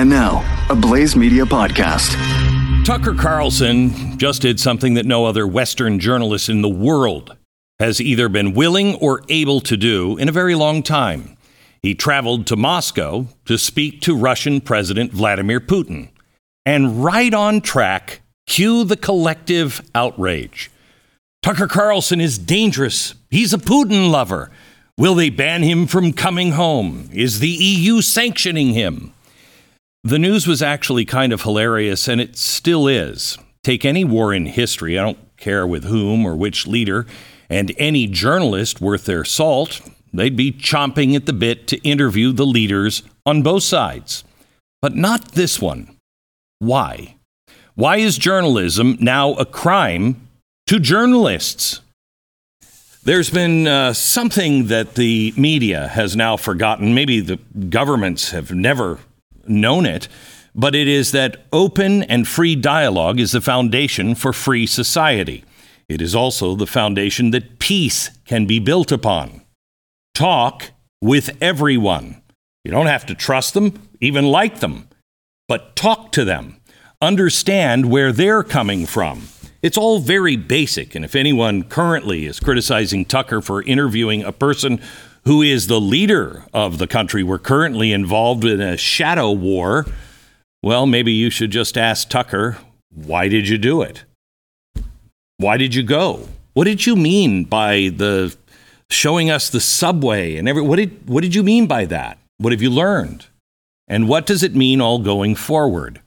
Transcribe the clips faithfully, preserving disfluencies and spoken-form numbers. And now, a Blaze Media podcast. Tucker Carlson just did something that no other Western journalist in the world has either been willing or able to do in a very long time. He traveled to Moscow to speak to Russian President Vladimir Putin. And right on track, cue the collective outrage. Tucker Carlson is dangerous. He's a Putin lover. Will they ban him from coming home? Is the E U sanctioning him? The news was actually kind of hilarious, and it still is. Take any war in history, I don't care with whom or which leader, and any journalist worth their salt, they'd be chomping at the bit to interview the leaders on both sides. But not this one. Why? Why is journalism now a crime to journalists? There's been uh, something that the media has now forgotten. Maybe the governments have never known it, but it is that open and free dialogue is the foundation for free society. It is also the foundation that peace can be built upon. Talk with everyone. You don't have to trust them, even like them, but talk to them. Understand where they're coming from. It's all very basic, and if anyone currently is criticizing Tucker for interviewing a person who is the leader of the country we're currently involved in a shadow war, well, maybe you should just ask Tucker, why did you do it? Why did you go? What did you mean by the showing us the subway and every, what did what did you mean by that? What have you learned? And what does it mean all going forward?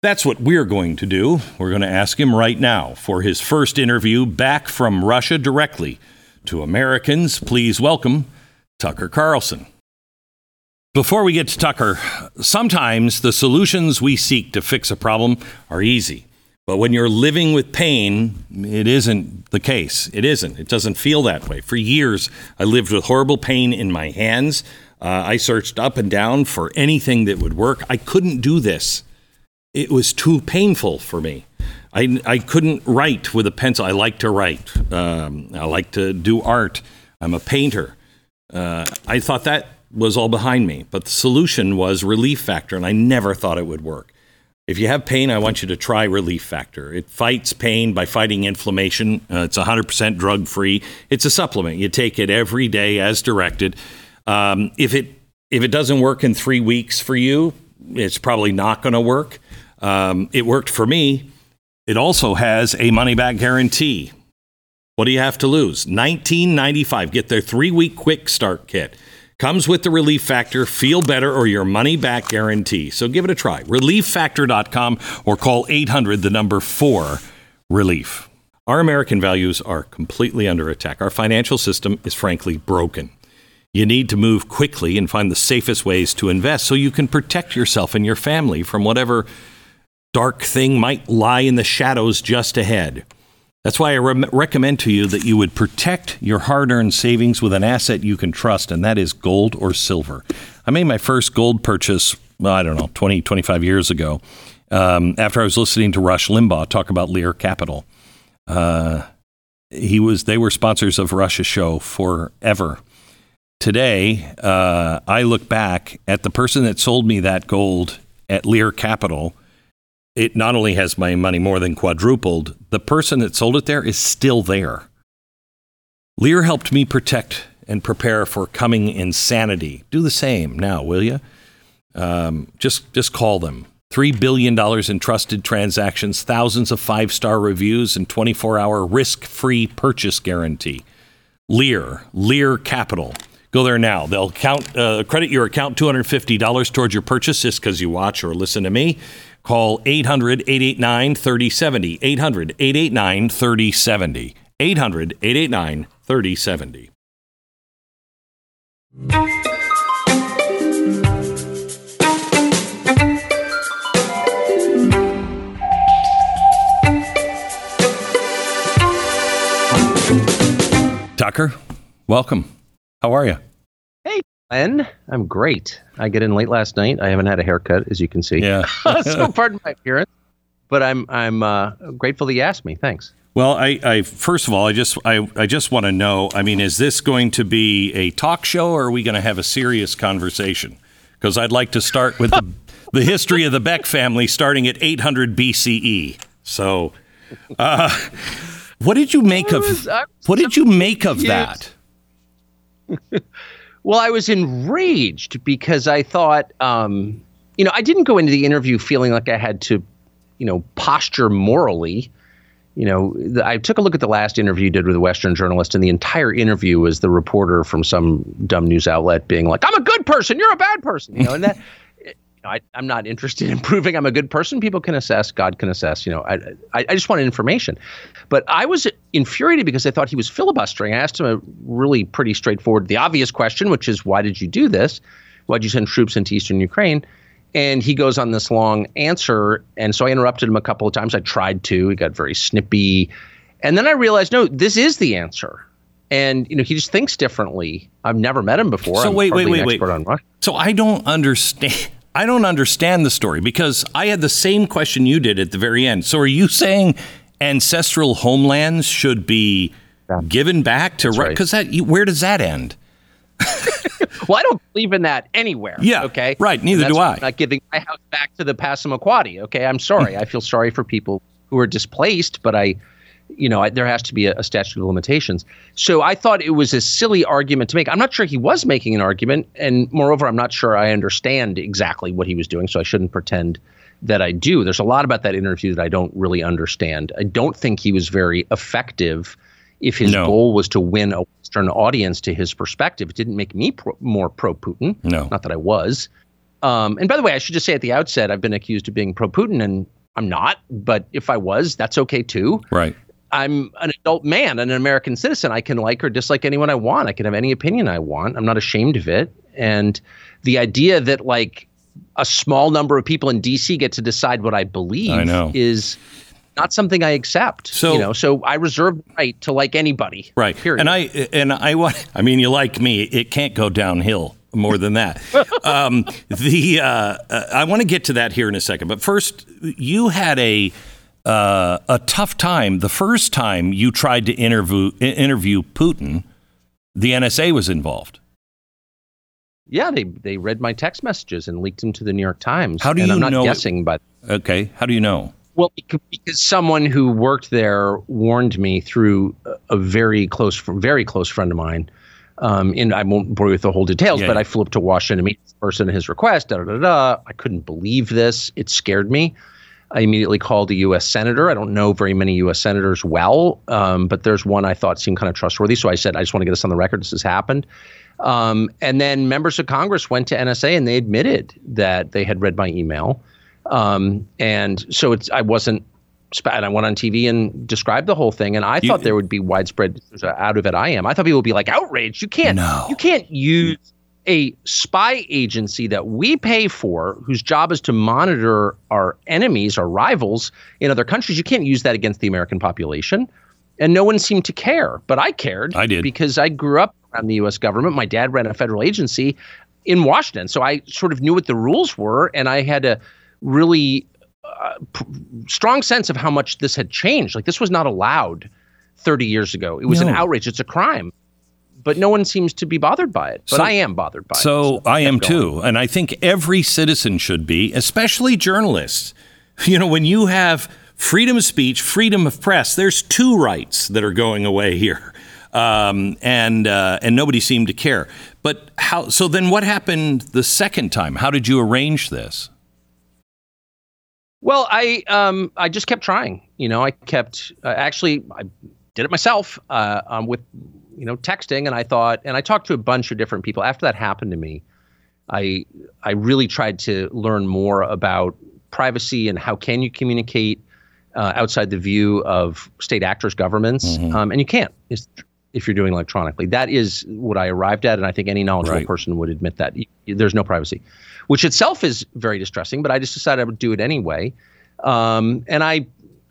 That's what we're going to do. We're going to ask him right now for his first interview back from Russia directly to Americans. Please welcome Tucker Carlson. Before we get to Tucker, sometimes the solutions we seek to fix a problem are easy. But when you're living with pain, it isn't the case. It isn't. It doesn't feel that way. For years, I lived with horrible pain in my hands. Uh, I searched up and down for anything that would work. I couldn't do this. It was too painful for me. I, I couldn't write with a pencil. I like to write. Um, I like to do art. I'm a painter. Uh, I thought that was all behind me. But the solution was Relief Factor, and I never thought it would work. If you have pain, I want you to try Relief Factor. It fights pain by fighting inflammation. Uh, it's one hundred percent drug-free. It's a supplement. You take it every day as directed. Um, if it if it doesn't work in three weeks for you, it's probably not going to work. Um, it worked for me. It also has a money-back guarantee. What do you have to lose? nineteen ninety-five dollars. Get their three-week quick start kit. Comes with the Relief Factor. Feel better or your money-back guarantee. So give it a try. relief factor dot com or call eight hundred, the number four, relief. Our American values are completely under attack. Our financial system is frankly broken. You need to move quickly and find the safest ways to invest so you can protect yourself and your family from whatever dark thing might lie in the shadows just ahead. That's why I re- recommend to you that you would protect your hard-earned savings with an asset you can trust, and that is gold or silver. I made my first gold purchase, well, I don't know, twenty, twenty-five years ago, um, after I was listening to Rush Limbaugh talk about Lear Capital. Uh, he was, they were sponsors of Rush's show forever. Today, uh, I look back at the person that sold me that gold at Lear Capital. It not only has my money more than quadrupled, the person that sold it there is still there. Lear helped me protect and prepare for coming insanity. Do the same now, will you? Um, just, just call them. three billion dollars in trusted transactions, thousands of five-star reviews, and twenty-four hour risk-free purchase guarantee. Lear, Lear Capital. Go there now. They'll count uh, credit your account two hundred fifty dollars towards your purchase just because you watch or listen to me. Call eight hundred, eight eight nine, three oh seven oh, eight hundred, eight eight nine, three oh seven oh, eight hundred, eight eight nine, three oh seven oh. Tucker, welcome. How are you? Hey, Ben. I'm great. I got in late last night. I haven't had a haircut, as you can see. Yeah. So pardon my appearance, but I'm I'm uh, grateful that you asked me. Thanks. Well, I, I first of all, I just I, I just want to know. I mean, is this going to be a talk show, or are we going to have a serious conversation? Because I'd like to start with the, The history of the Beck family starting at eight hundred B C E. So uh, what did you make of what did you make of that? Well, I was enraged because I thought, um, you know, I didn't go into the interview feeling like I had to, you know, posture morally. You know, I took a look at the last interview you did with a Western journalist, and the entire interview was the reporter from some dumb news outlet being like, I'm a good person, you're a bad person. You know, and that you know, I, I'm not interested in proving I'm a good person. People can assess, God can assess. You know, I, I, I just wanted information. But I was infuriated because I thought he was filibustering. I asked him a really pretty straightforward, the obvious question, which is, why did you do this? Why did you send troops into eastern Ukraine? And he goes on this long answer. And so I interrupted him a couple of times. I tried to. He got very snippy. And then I realized, no, this is the answer. And, you know, he just thinks differently. I've never met him before. So I'm wait, wait, wait, wait. On so I don't understand. I don't understand the story, because I had the same question you did at the very end. So are you saying ancestral homelands should be yeah. given back to Russia? Because right. that you, where does that end? Well, I don't believe in that anywhere. Yeah. Okay. Right. Neither do I. I'm not giving my house back to the Passamaquoddy. Okay. I'm sorry. I feel sorry for people who are displaced, but I, you know, I, there has to be a, a statute of limitations. So I thought it was a silly argument to make. I'm not sure he was making an argument. And moreover, I'm not sure I understand exactly what he was doing. So I shouldn't pretend that I do. There's a lot about that interview that I don't really understand. I don't think he was very effective. If his no. goal was to win a Western audience to his perspective, it didn't make me pro- more pro-Putin. No. Not that I was. Um, and by the way, I should just say at the outset, I've been accused of being pro-Putin, and I'm not. But if I was, that's okay, too. Right. I'm an adult man, an American citizen. I can like or dislike anyone I want. I can have any opinion I want. I'm not ashamed of it. And the idea that, like, a small number of people in D C get to decide what I believe I know. is... not something I accept. So, you know, so I reserve the right to like anybody. Right. Period. And I and I want. I mean, you like me, it can't go downhill more than that. um, the uh, I want to get to that here in a second. But first, you had a uh, a tough time the first time you tried to interview interview Putin. The N S A was involved. Yeah, they they read my text messages and leaked them to the New York Times. How do you and I'm not know? Guessing, but okay. How do you know? Well, because someone who worked there warned me through a very close, very close friend of mine. Um, and I won't bore you with the whole details, yeah, but yeah. I flew up to Washington to meet this person at his request. Da, da, da, da. I couldn't believe this. It scared me. I immediately called a U S senator. I don't know very many U S senators well, um, but there's one I thought seemed kind of trustworthy. So I said, I just want to get this on the record. This has happened. Um, and then members of Congress went to N S A and they admitted that they had read my email. Um, and so it's, I wasn't, and I went on T V and described the whole thing. And I you, thought there would be widespread out of it. I am. I thought people would be like outraged. You can't, no. you can't use a spy agency that we pay for, whose job is to monitor our enemies, our rivals in other countries. You can't use that against the American population. And no one seemed to care, but I cared. I did, because I grew up around the U S government. My dad ran a federal agency in Washington. So I sort of knew what the rules were, and I had to, really uh, p- strong sense of how much this had changed. Like, this was not allowed thirty years ago. It was no. an outrage. It's a crime. But no one seems to be bothered by it. But so, I am bothered by so it. So I am going. too. And I think every citizen should be, especially journalists. You know, when you have freedom of speech, freedom of press, there's two rights that are going away here. Um, and uh, and nobody seemed to care. But how? So then what happened the second time? How did you arrange this? Well, I um, I just kept trying. You know, I kept uh, actually I did it myself uh, um, with, you know, texting. And I thought, and I talked to a bunch of different people after that happened to me. I I really tried to learn more about privacy and how can you communicate uh, outside the view of state actors, governments. Mm-hmm. Um, and you can't if you're doing electronically. That is what I arrived at. And I think any knowledgeable right. person would admit that there's no privacy, which itself is very distressing, but I just decided I would do it anyway. Um, and I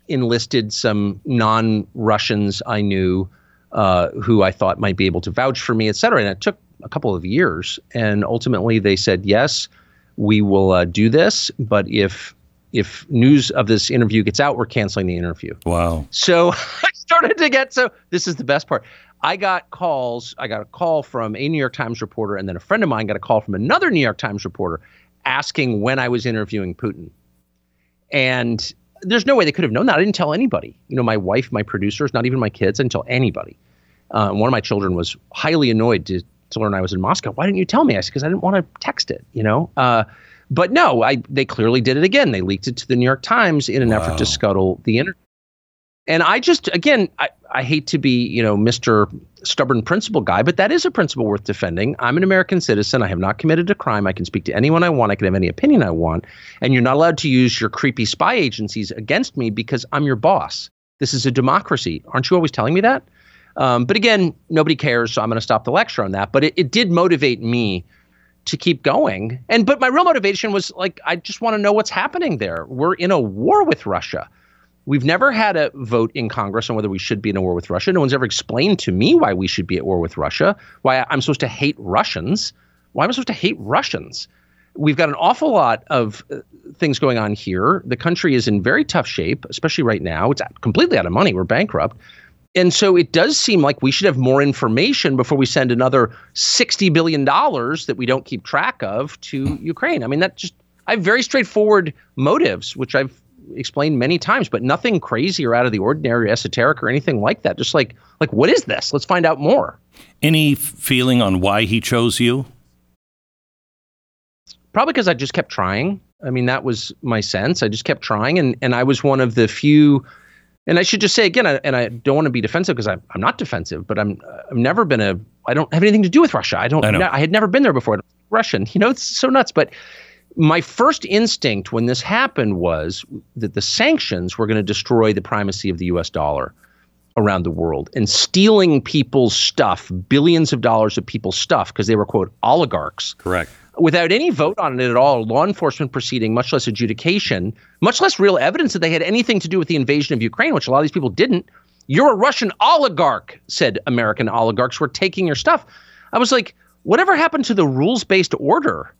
enlisted some non-Russians I knew uh, who I thought might be able to vouch for me, et cetera. And it took a couple of years. And ultimately, they said, yes, we will uh, do this. But if if news of this interview gets out, we're canceling the interview. Wow. So I started to get so this is the best part. I got calls. I got a call from a New York Times reporter, and then a friend of mine got a call from another New York Times reporter asking when I was interviewing Putin. And there's no way they could have known that. I didn't tell anybody. You know, my wife, my producers, not even my kids. I didn't tell anybody. Uh, one of my children was highly annoyed to, to learn I was in Moscow. Why didn't you tell me? I said, because I didn't want to text it, you know. Uh, but no, I they clearly did it again. They leaked it to the New York Times in an wow. effort to scuttle the interview. And I just, again, I, I hate to be, you know, Mister Stubborn Principle guy, but that is a principle worth defending. I'm an American citizen. I have not committed a crime. I can speak to anyone I want. I can have any opinion I want. And you're not allowed to use your creepy spy agencies against me because I'm your boss. This is a democracy. Aren't you always telling me that? Um, but again, nobody cares, so I'm going to stop the lecture on that. But it, it did motivate me to keep going. And but my real motivation was, like, I just want to know what's happening there. We're in a war with Russia. We've never had a vote in Congress on whether we should be in a war with Russia. No one's ever explained to me why we should be at war with Russia, why I'm supposed to hate Russians. Why am I supposed to hate Russians? We've got an awful lot of things going on here. The country is in very tough shape, especially right now. It's completely out of money. We're bankrupt. And so it does seem like we should have more information before we send another sixty billion dollars that we don't keep track of to Ukraine. I mean, that just I have very straightforward motives, which I've explained many times, but nothing crazy or out of the ordinary, esoteric or anything like that. Just like, like, what is this? Let's find out more. Any feeling on why he chose you? Probably because I just kept trying. I mean, that was my sense. I just kept trying. And, and I was one of the few, and I should just say again, I, and I don't want to be defensive because I'm, I'm not defensive, but I'm, I've never been a, I don't have anything to do with Russia. I don't, I, know. I had never been there before. Russian, you know, it's so nuts, but my first instinct when this happened was that the sanctions were going to destroy the primacy of the U S dollar around the world, and stealing people's stuff, billions of dollars of people's stuff, because they were, quote, oligarchs. Correct. Without any vote on it at all, law enforcement proceeding, much less adjudication, much less real evidence that they had anything to do with the invasion of Ukraine, which a lot of these people didn't. You're a Russian oligarch, said American oligarchs. We're taking your stuff. I was like, whatever happened to the rules-based order?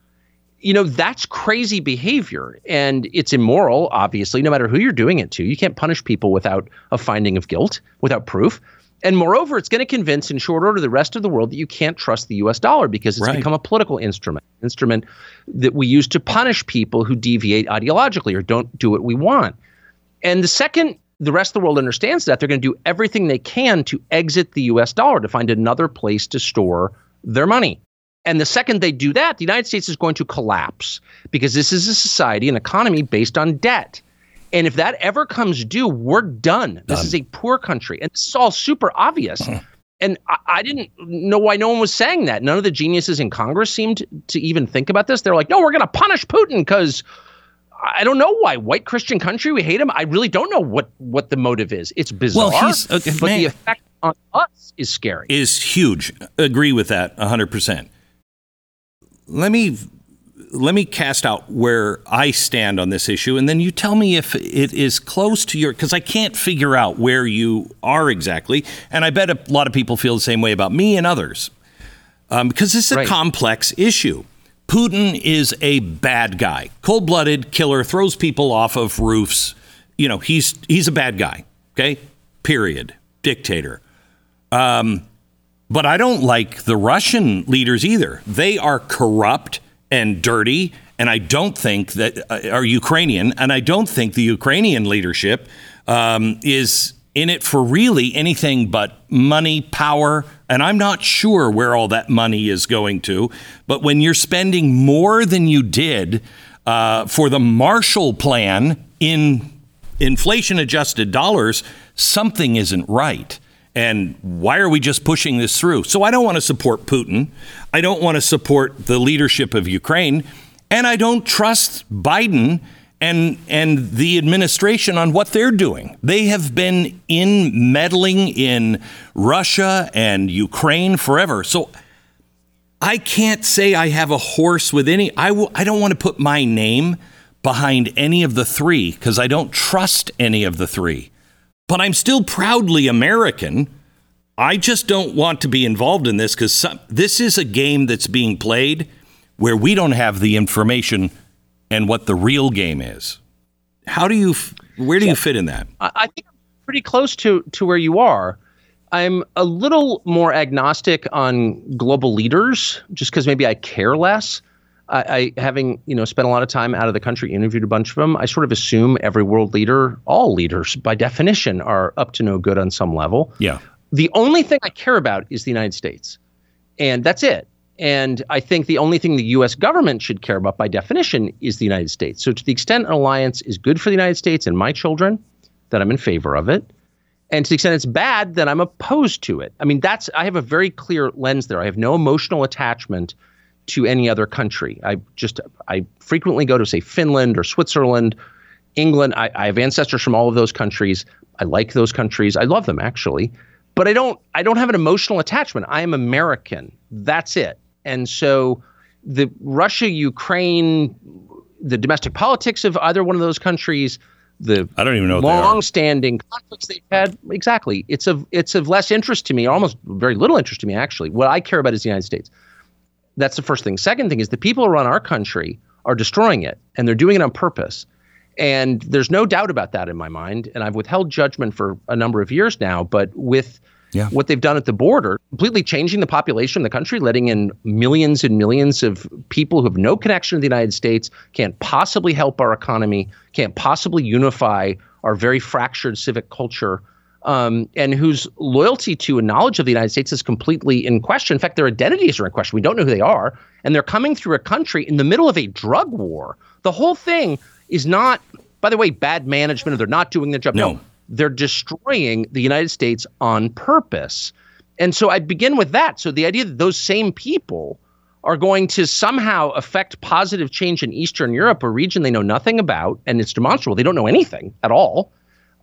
You know, that's crazy behavior, and it's immoral, obviously, no matter who you're doing it to. You can't punish people without a finding of guilt, without proof. And moreover, it's going to convince in short order the rest of the world that you can't trust the U S dollar because it's right. become a political instrument, instrument that we use to punish people who deviate ideologically or don't do what we want. And the second the rest of the world understands that, they're going to do everything they can to exit the U S dollar, to find another place to store their money. And the second they do that, the United States is going to collapse because this is a society, an economy based on debt. And if that ever comes due, we're done. This done. is a poor country. And this is all super obvious. And I, I didn't know why no one was saying that. None of the geniuses in Congress seemed to even think about this. They're like, no, we're going to punish Putin because I don't know why. White Christian country, we hate him. I really don't know what, what the motive is. It's bizarre. Well, he's, okay, but man. the effect on us is scary. Is huge. Agree with that one hundred percent. Let me let me cast out where I stand on this issue, and then you tell me if it is close to your, because I can't figure out where you are exactly. And I bet a lot of people feel the same way about me and others, um, because it's a right. complex issue. Putin is a bad guy, cold-blooded killer, throws people off of roofs. You know, he's he's a bad guy. OK, period. Dictator. Um But I don't like the Russian leaders either. They are corrupt and dirty, and I don't think that uh, are Ukrainian, and I don't think the Ukrainian leadership um, is in it for really anything but money, power, and I'm not sure where all that money is going to. But when you're spending more than you did uh, for the Marshall Plan in inflation-adjusted dollars, something isn't right. And why are we just pushing this through? So I don't want to support Putin. I don't want to support the leadership of Ukraine. And I don't trust Biden and and the administration on what they're doing. They have been in meddling in Russia and Ukraine forever. So I can't say I have a horse with any. I, w- I don't want to put my name behind any of the three because I don't trust any of the three. But I'm still proudly American. I just don't want to be involved in this because this is a game that's being played where we don't have the information and what the real game is. How do you where do yeah. you fit in that? I think I'm pretty close to to where you are. I'm a little more agnostic on global leaders just because maybe I care less. I, I having, you know, spent a lot of time out of the country, interviewed a bunch of them, I sort of assume every world leader, all leaders by definition, are up to no good on some level. Yeah. The only thing I care about is the United States. And that's it. And I think the only thing the U S government should care about by definition is the United States. So to the extent an alliance is good for the United States and my children, then I'm in favor of it. And to the extent it's bad, then I'm opposed to it. I mean, that's I have a very clear lens there. I have no emotional attachment to any other country. I just I frequently go to, say, Finland or Switzerland, England. I, I have ancestors from all of those countries. I like those countries. I love them, actually. But I don't I don't have an emotional attachment. I am American. That's it. And so the Russia, Ukraine, the domestic politics of either one of those countries, the I don't even know long-standing conflicts they've had. Exactly. It's of it's of less interest to me, almost very little interest to me, actually. What I care about is the United States. That's the first thing. Second thing is the people who run our country are destroying it, and they're doing it on purpose. And there's no doubt about that in my mind. And I've withheld judgment for a number of years now. But with yeah. what they've done at the border, completely changing the population of the country, letting in millions and millions of people who have no connection to the United States, can't possibly help our economy, can't possibly unify our very fractured civic culture, um, and whose loyalty to and knowledge of the United States is completely in question. In fact, their identities are in question. We don't know who they are. And they're coming through a country in the middle of a drug war. The whole thing is not, by the way, bad management, or they're not doing their job. No. no, they're destroying the United States on purpose. And so I begin with that. So the idea that those same people are going to somehow affect positive change in Eastern Europe, a region they know nothing about, and it's demonstrable, they don't know anything at all,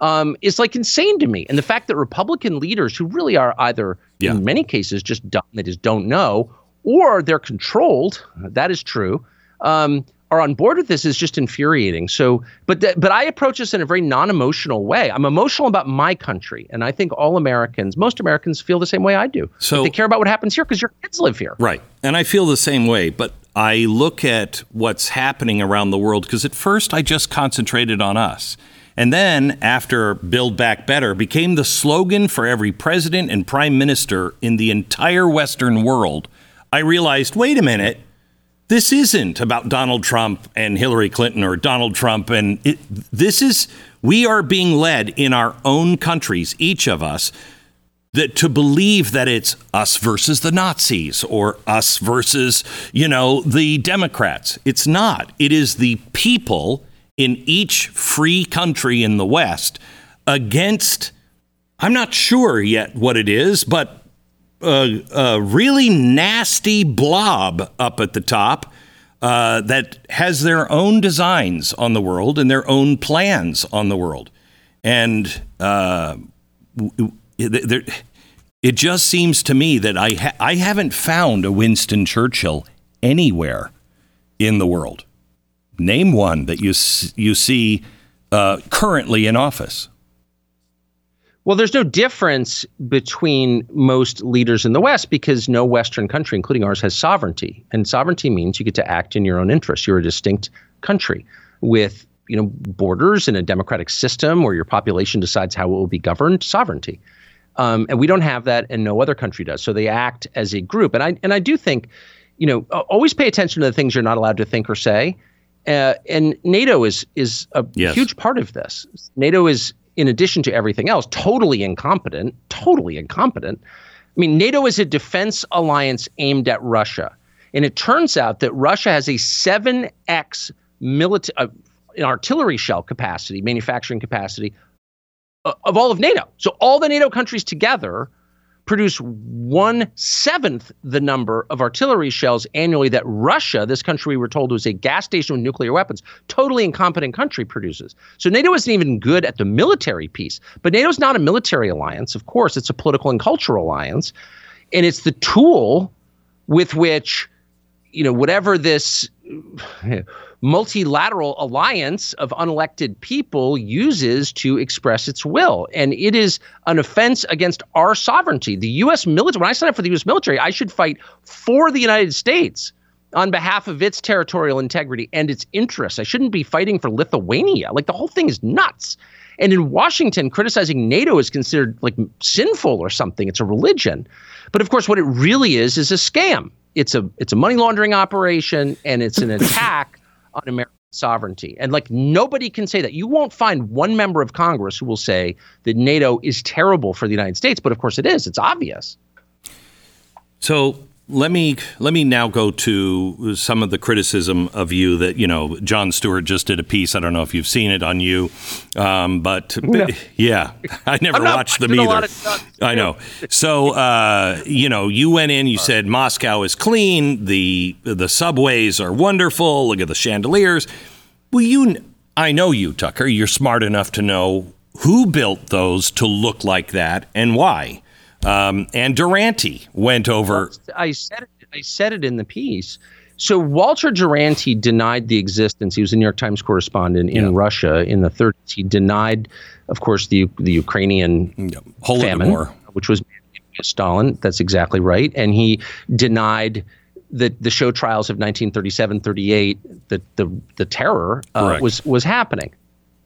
um, is like insane to me. And the fact that Republican leaders who really are either, yeah. in many cases, just dumb, they just don't know, or they're controlled, that is true, um, are on board with this is just infuriating. So, but th- but I approach this in a very non-emotional way. I'm emotional about my country, and I think all Americans, most Americans, feel the same way I do. So they care about what happens here because your kids live here. Right, and I feel the same way, but I look at what's happening around the world because at first I just concentrated on us. And then after Build Back Better became the slogan for every president and prime minister in the entire Western world, I realized, wait a minute, this isn't about Donald Trump and Hillary Clinton or Donald Trump. And it, this is we are being led in our own countries, each of us, that to believe that it's us versus the Nazis or us versus, you know, the Democrats. It's not. It is the people in each free country in the West against. I'm not sure yet what it is, but. A, a really nasty blob up at the top uh, that has their own designs on the world and their own plans on the world. And uh, there, it just seems to me that I, ha- I haven't found a Winston Churchill anywhere in the world. Name one that you, s- you see uh, currently in office. Well, there's no difference between most leaders in the West because no Western country, including ours, has sovereignty. And sovereignty means you get to act in your own interests. You're a distinct country with, you know, borders and a democratic system where your population decides how it will be governed. Sovereignty. Um, and we don't have that, and no other country does. So they act as a group. And I and I do think, you know, always pay attention to the things you're not allowed to think or say. Uh, and NATO is is a yes. huge part of this. NATO is, in addition to everything else, totally incompetent, totally incompetent. I mean, NATO is a defense alliance aimed at Russia. And it turns out that Russia has a seven x military uh, an artillery shell capacity, manufacturing capacity uh, of all of NATO. So all the NATO countries together produce one seventh the number of artillery shells annually that Russia, this country we were told was a gas station with nuclear weapons, totally incompetent country, produces. So NATO isn't even good at the military piece. But NATO's not a military alliance. Of course, it's a political and cultural alliance. And it's the tool with which, you know, whatever this multilateral alliance of unelected people uses to express its will. And it is an offense against our sovereignty. The U S military, when I sign up for the U S military, I should fight for the United States on behalf of its territorial integrity and its interests. I shouldn't be fighting for Lithuania. Like, the whole thing is nuts. And in Washington, criticizing NATO is considered like sinful or something. It's a religion. But of course, what it really is is a scam. it's a it's a money laundering operation, and it's an attack on American sovereignty. And like nobody can say that. You won't find one member of Congress who will say that NATO is terrible for the United States, but of course it is. It's obvious. So let me let me now go to some of the criticism of you that, you know, Jon Stewart just did a piece. I don't know if you've seen it on you, um, but no. yeah, I never watched them either. I know. So, uh, you know, you went in, you All said right. Moscow is clean. The the subways are wonderful. Look at the chandeliers. Well, you I know you, Tucker. You're smart enough to know who built those to look like that and why. Um, and Duranty went over. I said, it, I said it in the piece. So Walter Duranty denied the existence. He was a New York Times correspondent in yeah. Russia in the thirties. He denied, of course, the the Ukrainian yeah. famine, war. which was Stalin. That's exactly right. And he denied the the show trials of nineteen thirty-seven, thirty-eight, that the the terror uh, was was happening.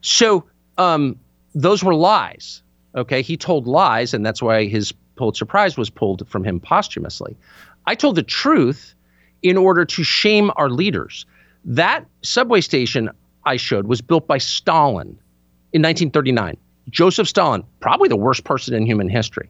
So um, those were lies. Okay, he told lies, and that's why his Pulitzer Prize was pulled from him posthumously. I told the truth in order to shame our leaders. That subway station I showed was built by Stalin in nineteen thirty-nine. Joseph Stalin, probably the worst person in human history.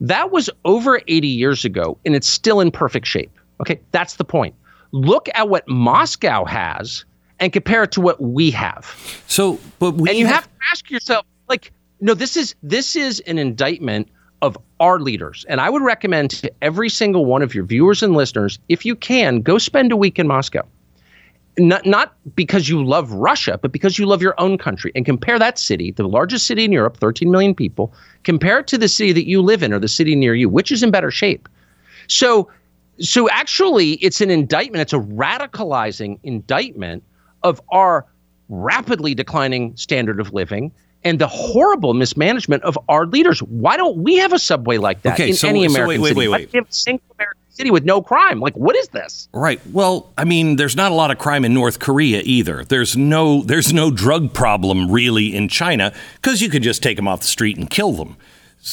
That was over eighty years ago, and it's still in perfect shape. Okay, that's the point. Look at what Moscow has and compare it to what we have. So, but we and you have, have to ask yourself, like, no, this is this is an indictment of our leaders. And I would recommend to every single one of your viewers and listeners, if you can, go spend a week in Moscow. Not, not because you love Russia, but because you love your own country. And compare that city, the largest city in Europe, thirteen million people, compare it to the city that you live in or the city near you, which is in better shape. So, so actually, it's an indictment. It's a radicalizing indictment of our rapidly declining standard of living and the horrible mismanagement of our leaders. Why don't we have a subway like that okay, in so, any American so wait, wait, city? Wait, wait, wait. Why don't we have a single American city with no crime? Like, what is this? Right. Well, I mean, there's not a lot of crime in North Korea either. There's no there's no drug problem really in China because you could just take them off the street and kill them.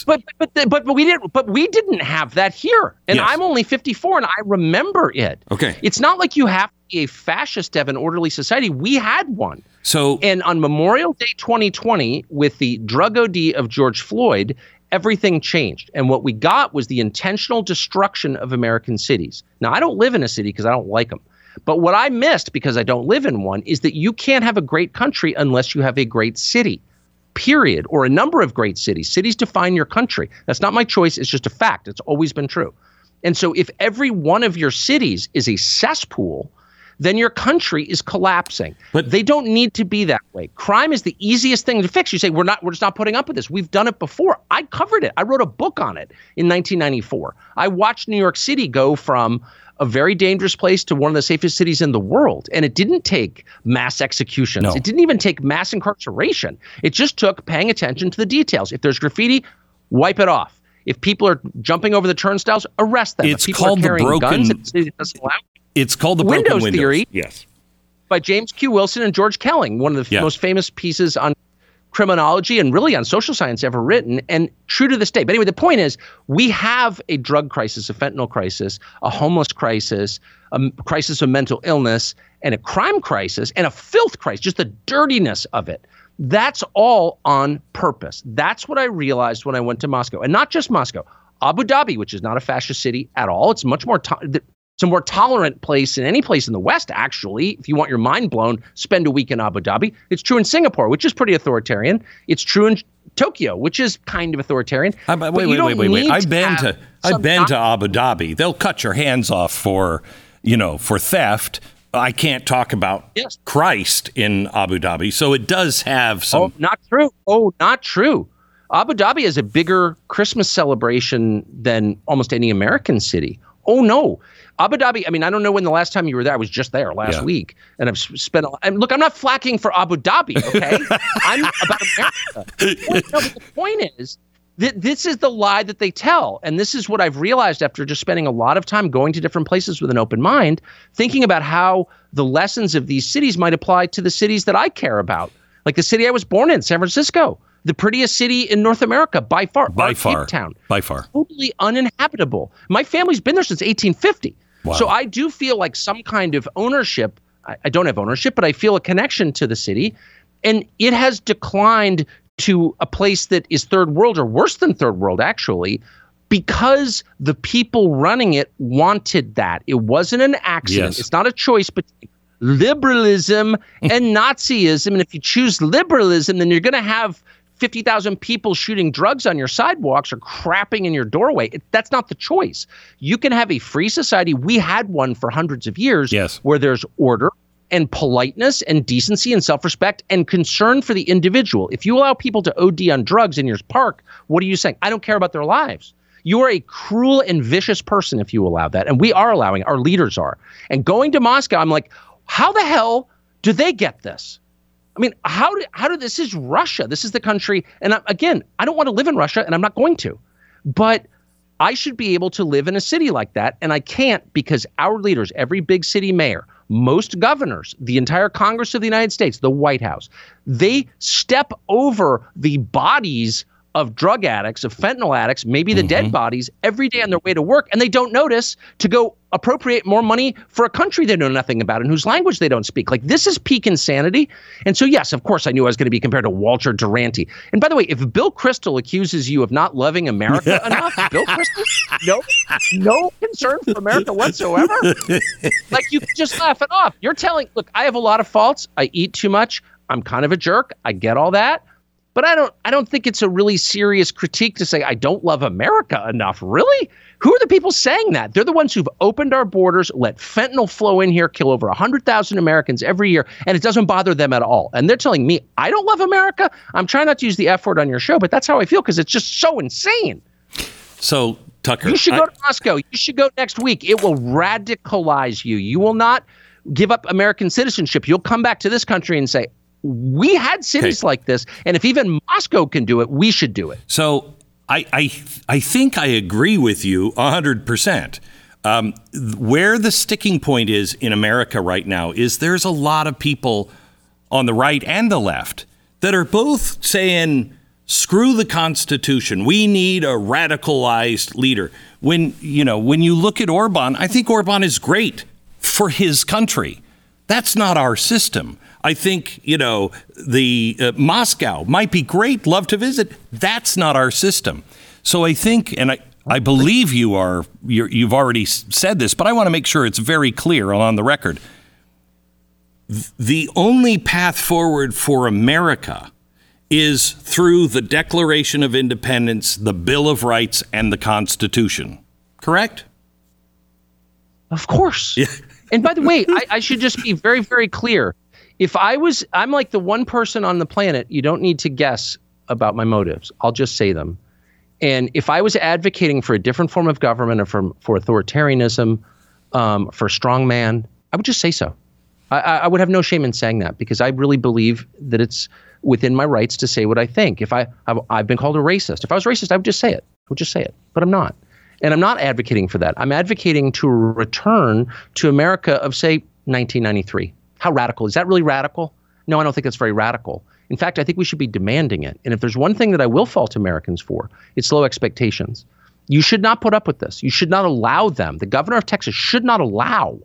But but but, but we didn't but we didn't have that here. And yes. I'm only fifty-four and I remember it. Okay. It's not like you have to be a fascist to have an orderly society. We had one. So and on Memorial Day twenty twenty, with the drug O D of George Floyd, everything changed. And what we got was the intentional destruction of American cities. Now, I don't live in a city because I don't like them. But what I missed because I don't live in one is that you can't have a great country unless you have a great city, period, or a number of great cities. Cities define your country. That's not my choice. It's just a fact. It's always been true. And so if every one of your cities is a cesspool, then your country is collapsing. But they don't need to be that way. Crime is the easiest thing to fix. You say, we're not, we're just not putting up with this. We've done it before. I covered it. I wrote a book on it in nineteen ninety-four. I watched New York City go from a very dangerous place to one of the safest cities in the world. And it didn't take mass executions. No. It didn't even take mass incarceration. It just took paying attention to the details. If there's graffiti, wipe it off. If people are jumping over the turnstiles, arrest them. It's if people called are carrying the broken guns, it doesn't allow It's called The Broken Windows Theory, yes, by James Q. Wilson and George Kelling, one of the yeah. most famous pieces on criminology and really on social science ever written, and true to this day. But anyway, the point is, we have a drug crisis, a fentanyl crisis, a homeless crisis, a crisis of mental illness, and a crime crisis, and a filth crisis, just the dirtiness of it. That's all on purpose. That's what I realized when I went to Moscow. And not just Moscow. Abu Dhabi, which is not a fascist city at all. It's much more... To- It's a more tolerant place than any place in the West, actually. If you want your mind blown, spend a week in Abu Dhabi. It's true in Singapore, which is pretty authoritarian. It's true in Tokyo, which is kind of authoritarian. Um, wait, wait, wait, wait, wait. I've been to I've been to Abu Dhabi. They'll cut your hands off for, you know, for theft. I can't talk about yes. Christ in Abu Dhabi. So it does have some. Oh, not true. Oh, not true. Abu Dhabi is a bigger Christmas celebration than almost any American city. Oh, no. Abu Dhabi, I mean, I don't know when the last time you were there. I was just there last yeah. week. And I've spent – and look, I'm not flacking for Abu Dhabi, okay? I'm about America. No, but the point is that this is the lie that they tell. And this is what I've realized after just spending a lot of time going to different places with an open mind, thinking about how the lessons of these cities might apply to the cities that I care about, like the city I was born in, San Francisco. The prettiest city in North America, by far. By far. Cape Town. By far. Totally uninhabitable. My family's been there since eighteen fifty. Wow. So I do feel like some kind of ownership. I, I don't have ownership, but I feel a connection to the city. And it has declined to a place that is third world or worse than third world, actually, because the people running it wanted that. It wasn't an accident. Yes. It's not a choice between liberalism and Nazism. And if you choose liberalism, then you're going to have fifty thousand people shooting drugs on your sidewalks or crapping in your doorway. It, that's not the choice. You can have a free society. We had one for hundreds of years, yes, where there's order and politeness and decency and self-respect and concern for the individual. If you allow people to O D on drugs in your park, what are you saying? I don't care about their lives. You are a cruel and vicious person if you allow that. And we are allowing, our leaders are. And going to Moscow, I'm like, how the hell do they get this? I mean, how do, how do this is Russia. This is the country. And I, again, I don't want to live in Russia, and I'm not going to. But I should be able to live in a city like that. And I can't, because our leaders, every big city mayor, most governors, the entire Congress of the United States, the White House, they step over the bodies of drug addicts, of fentanyl addicts, maybe the mm-hmm. dead bodies every day on their way to work. And they don't notice to go appropriate more money for a country they know nothing about and whose language they don't speak. Like, this is peak insanity. And so, yes, of course, I knew I was going to be compared to Walter Duranty. And by the way, if Bill Kristol accuses you of not loving America enough, Bill Kristol, no, no concern for America whatsoever. Like, you just laugh it off. You're telling, look, I have a lot of faults. I eat too much. I'm kind of a jerk. I get all that. But I don't I don't think it's a really serious critique to say I don't love America enough. Really? Who are the people saying that? They're the ones who've opened our borders, let fentanyl flow in here, kill over one hundred thousand Americans every year, and it doesn't bother them at all. And they're telling me I don't love America? I'm trying not to use the F word on your show, but that's how I feel, because it's just so insane. So, Tucker, you should go I- to Moscow. You should go next week. It will radicalize you. You will not give up American citizenship. You'll come back to this country and say, we had cities okay. like this, and if even Moscow can do it, we should do it. So I I, I think I agree with you one hundred percent. Um, where the sticking point is in America right now is there's a lot of people on the right and the left that are both saying, screw the Constitution. We need a radicalized leader. When, you know, when you look at Orban, I think Orban is great for his country. That's not our system. I think, you know, the uh, Moscow might be great. Love to visit. That's not our system. So I think, and I, I believe you are, you're, you've already said this, but I want to make sure it's very clear on the record. The only path forward for America is through the Declaration of Independence, the Bill of Rights, and the Constitution. Correct? Of course. Yeah. And by the way, I, I should just be very, very clear. If I was, I'm like the one person on the planet, you don't need to guess about my motives. I'll just say them. And if I was advocating for a different form of government or for, for authoritarianism, um, for strongman, I would just say so. I, I would have no shame in saying that, because I really believe that it's within my rights to say what I think. If I, I've, I've been called a racist. If I was racist, I would just say it. I would just say it. But I'm not. And I'm not advocating for that. I'm advocating to return to America of, say, nineteen ninety-three. How radical? Is that really radical? No, I don't think that's very radical. In fact, I think we should be demanding it. And if there's one thing that I will fault Americans for, it's low expectations. You should not put up with this. You should not allow them. The governor of Texas should not allow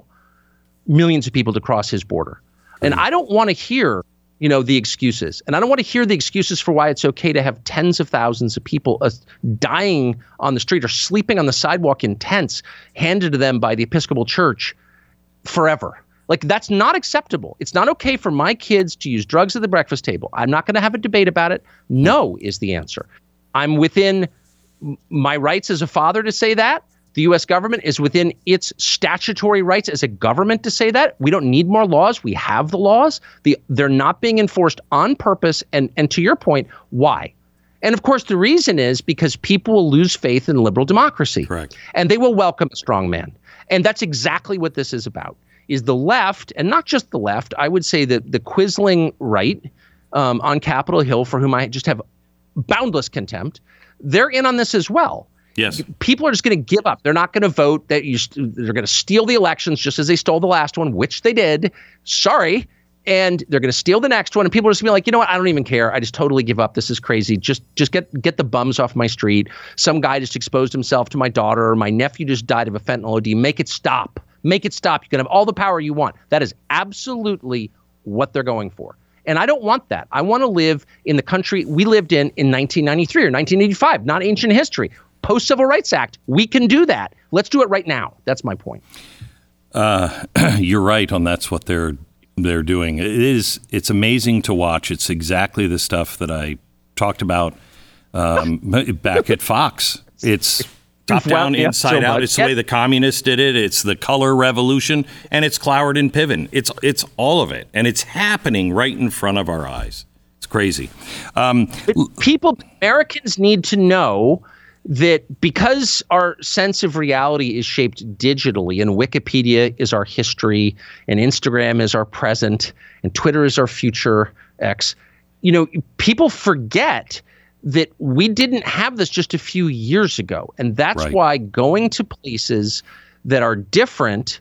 millions of people to cross his border. And I don't want to hear, you know, the excuses. And I don't want to hear the excuses for why it's okay to have tens of thousands of people uh, dying on the street or sleeping on the sidewalk in tents handed to them by the Episcopal Church forever. Like, that's not acceptable. It's not okay for my kids to use drugs at the breakfast table. I'm not going to have a debate about it. No is the answer. I'm within my rights as a father to say that. The U S government is within its statutory rights as a government to say that. We don't need more laws. We have the laws. The, they're not being enforced on purpose. And, and to your point, why? And of course, the reason is because people will lose faith in liberal democracy. Correct. And they will welcome a strong man. And that's exactly what this is about. Is the left, and not just the left, I would say that the Quisling right um, on Capitol Hill, for whom I just have boundless contempt, they're in on this as well. Yes. People are just going to give up. They're not going to vote. That you, they're going to steal the elections just as they stole the last one, which they did. Sorry. And they're going to steal the next one. And people are just going to be like, you know what? I don't even care. I just totally give up. This is crazy. Just just get get the bums off my street. Some guy just exposed himself to my daughter. Or my nephew just died of a fentanyl O D. Make it stop. Make it stop. You can have all the power you want. That is absolutely what they're going for. And I don't want that. I want to live in the country we lived in in nineteen ninety-three or nineteen eighty-five, not ancient history. Post-Civil Rights Act, we can do that. Let's do it right now. That's my point. Uh, you're right on that's what they're they're doing. It is. It's amazing to watch. It's exactly the stuff that I talked about um, back at Fox. It's top down, well, yeah, inside so out. Much. It's the yep. way the communists did it. It's the color revolution, and it's Cloward and Piven. It's it's all of it, and it's happening right in front of our eyes. It's crazy. Um, people, Americans need to know that because our sense of reality is shaped digitally, and Wikipedia is our history, and Instagram is our present, and Twitter is our future X, you know, people forget that we didn't have this just a few years ago. And that's right. why going to places that are different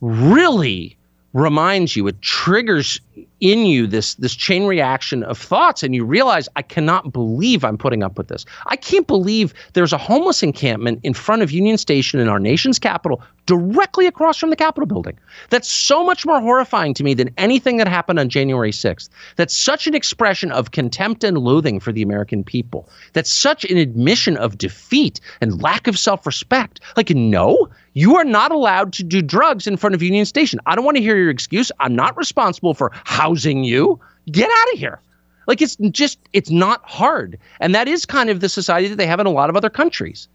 really reminds you, it triggers in you this this chain reaction of thoughts, and you realize, I cannot believe I'm putting up with this. I can't believe there's a homeless encampment in front of Union Station in our nation's capital, directly across from the Capitol building. That's so much more horrifying to me than anything that happened on January sixth. That's such an expression of contempt and loathing for the American people. That's such an admission of defeat and lack of self-respect. Like, no, you are not allowed to do drugs in front of Union Station. I don't want to hear your excuse. I'm not responsible for housing you. Get out of here. Like, it's just, it's not hard. And that is kind of the society that they have in a lot of other countries.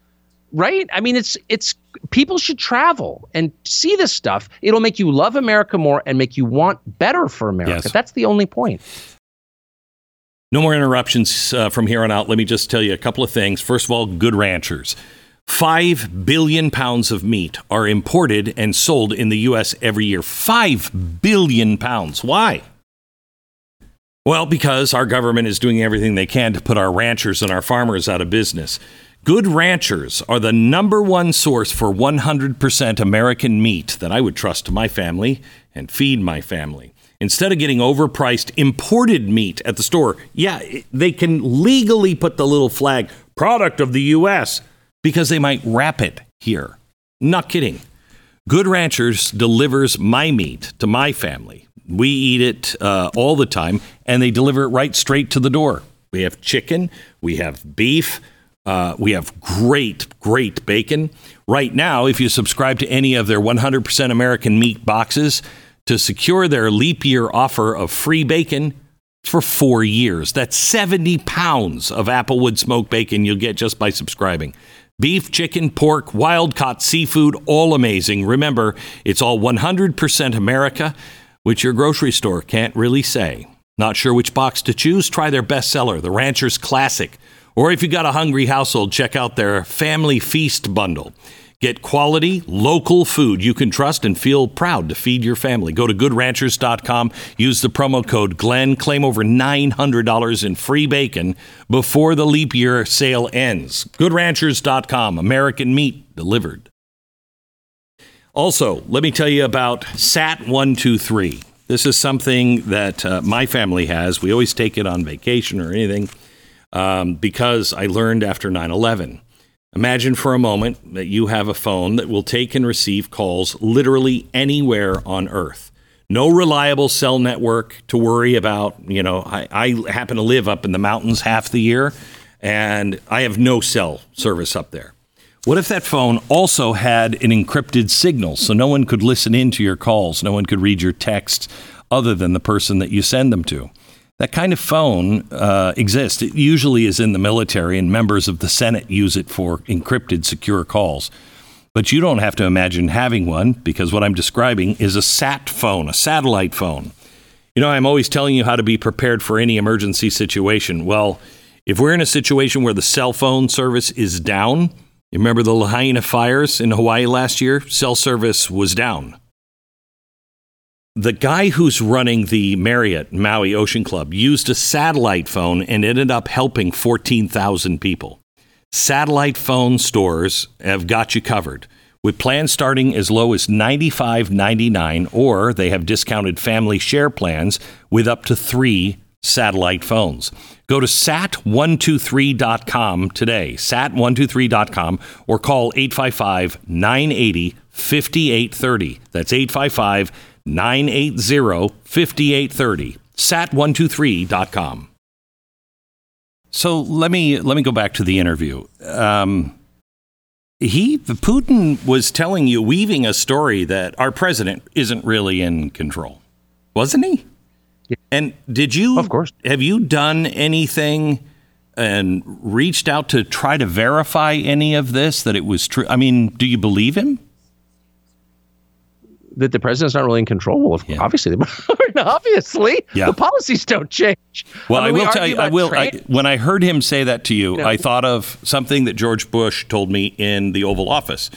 Right? I mean, it's it's people should travel and see this stuff. It'll make you love America more and make you want better for America. Yes. That's the only point. No more interruptions uh, from here on out. Let me just tell you a couple of things. First of all, Good Ranchers. Five billion pounds of meat are imported and sold in the U S every year. Five billion pounds. Why? Well, because our government is doing everything they can to put our ranchers and our farmers out of business. Good Ranchers are the number one source for one hundred percent American meat that I would trust to my family and feed my family. Instead of getting overpriced imported meat at the store, yeah, they can legally put the little flag, product of the U S, because they might wrap it here. Not kidding. Good Ranchers delivers my meat to my family. We eat it uh, all the time, and they deliver it right straight to the door. We have chicken, we have beef, uh, we have great, great bacon. Right now, if you subscribe to any of their one hundred percent American meat boxes, to secure their leap year offer of free bacon for four years, that's seventy pounds of Applewood smoked bacon you'll get just by subscribing. Beef, chicken, pork, wild-caught seafood, all amazing. Remember, it's all one hundred percent America, which your grocery store can't really say. Not sure which box to choose? Try their bestseller, the Rancher's Classic. Or if you got a hungry household, check out their Family Feast Bundle. Get quality, local food you can trust and feel proud to feed your family. Go to good ranchers dot com. Use the promo code Glenn. Claim over nine hundred dollars in free bacon before the leap year sale ends. good ranchers dot com. American meat delivered. Also, let me tell you about S A T one two three. This is something that uh, my family has. We always take it on vacation or anything um, because I learned after nine eleven. Imagine for a moment that you have a phone that will take and receive calls literally anywhere on Earth. No reliable cell network to worry about. You know, I, I happen to live up in the mountains half the year, and I have no cell service up there. What if that phone also had an encrypted signal so no one could listen in to your calls, no one could read your texts other than the person that you send them to? That kind of phone uh, exists. It usually is in the military, and members of the Senate use it for encrypted, secure calls. But you don't have to imagine having one, because what I'm describing is a sat phone, a satellite phone. You know, I'm always telling you how to be prepared for any emergency situation. Well, if we're in a situation where the cell phone service is down, you remember the Lahaina fires in Hawaii last year? Cell service was down. The guy who's running the Marriott Maui Ocean Club used a satellite phone and ended up helping fourteen thousand people. Satellite phone stores have got you covered with plans starting as low as ninety-five ninety-nine, or they have discounted family share plans with up to three satellite phones. Go to sat one two three dot com today, sat one two three dot com, or call eight five five nine eight zero fifty-eight thirty. That's eight five five, nine eight zero, five eight three zero. sat one two three dot com. So let me let me go back to the interview. Um, he Putin was telling you, weaving a story that our president isn't really in control, wasn't he? Yeah. And did you? Of course. Have you done anything and reached out to try to verify any of this, that it was true? I mean, do you believe him? That the president's not really in control. Of, yeah. Obviously, obviously, yeah. The policies don't change. Well, I, mean, I will we tell you, I will. I, when I heard him say that to you, you know, I thought of something that George Bush told me in the Oval Office.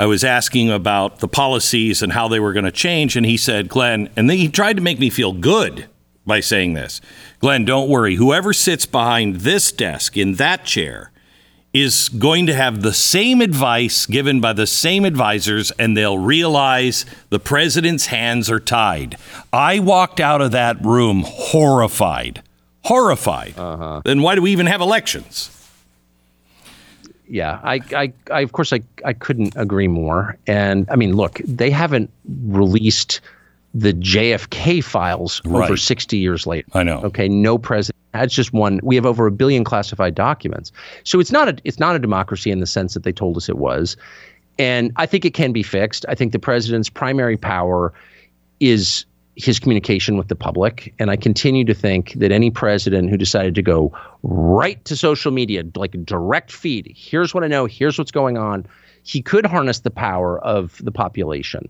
I was asking about the policies and how they were going to change, and he said, Glenn, and then he tried to make me feel good by saying this. Glenn, don't worry. Whoever sits behind this desk in that chair is going to have the same advice given by the same advisors, and they'll realize the president's hands are tied. I walked out of that room horrified, horrified. Uh-huh. Then why do we even have elections? Yeah, I, I, I of course, I, I couldn't agree more. And I mean, look, they haven't released the J F K files right. over sixty years later. I know. Okay, no president. That's just one. We have over a billion classified documents. So it's not a it's not a democracy in the sense that they told us it was. And I think it can be fixed. I think the president's primary power is his communication with the public. And I continue to think that any president who decided to go right to social media, like direct feed, here's what I know, here's what's going on, he could harness the power of the population.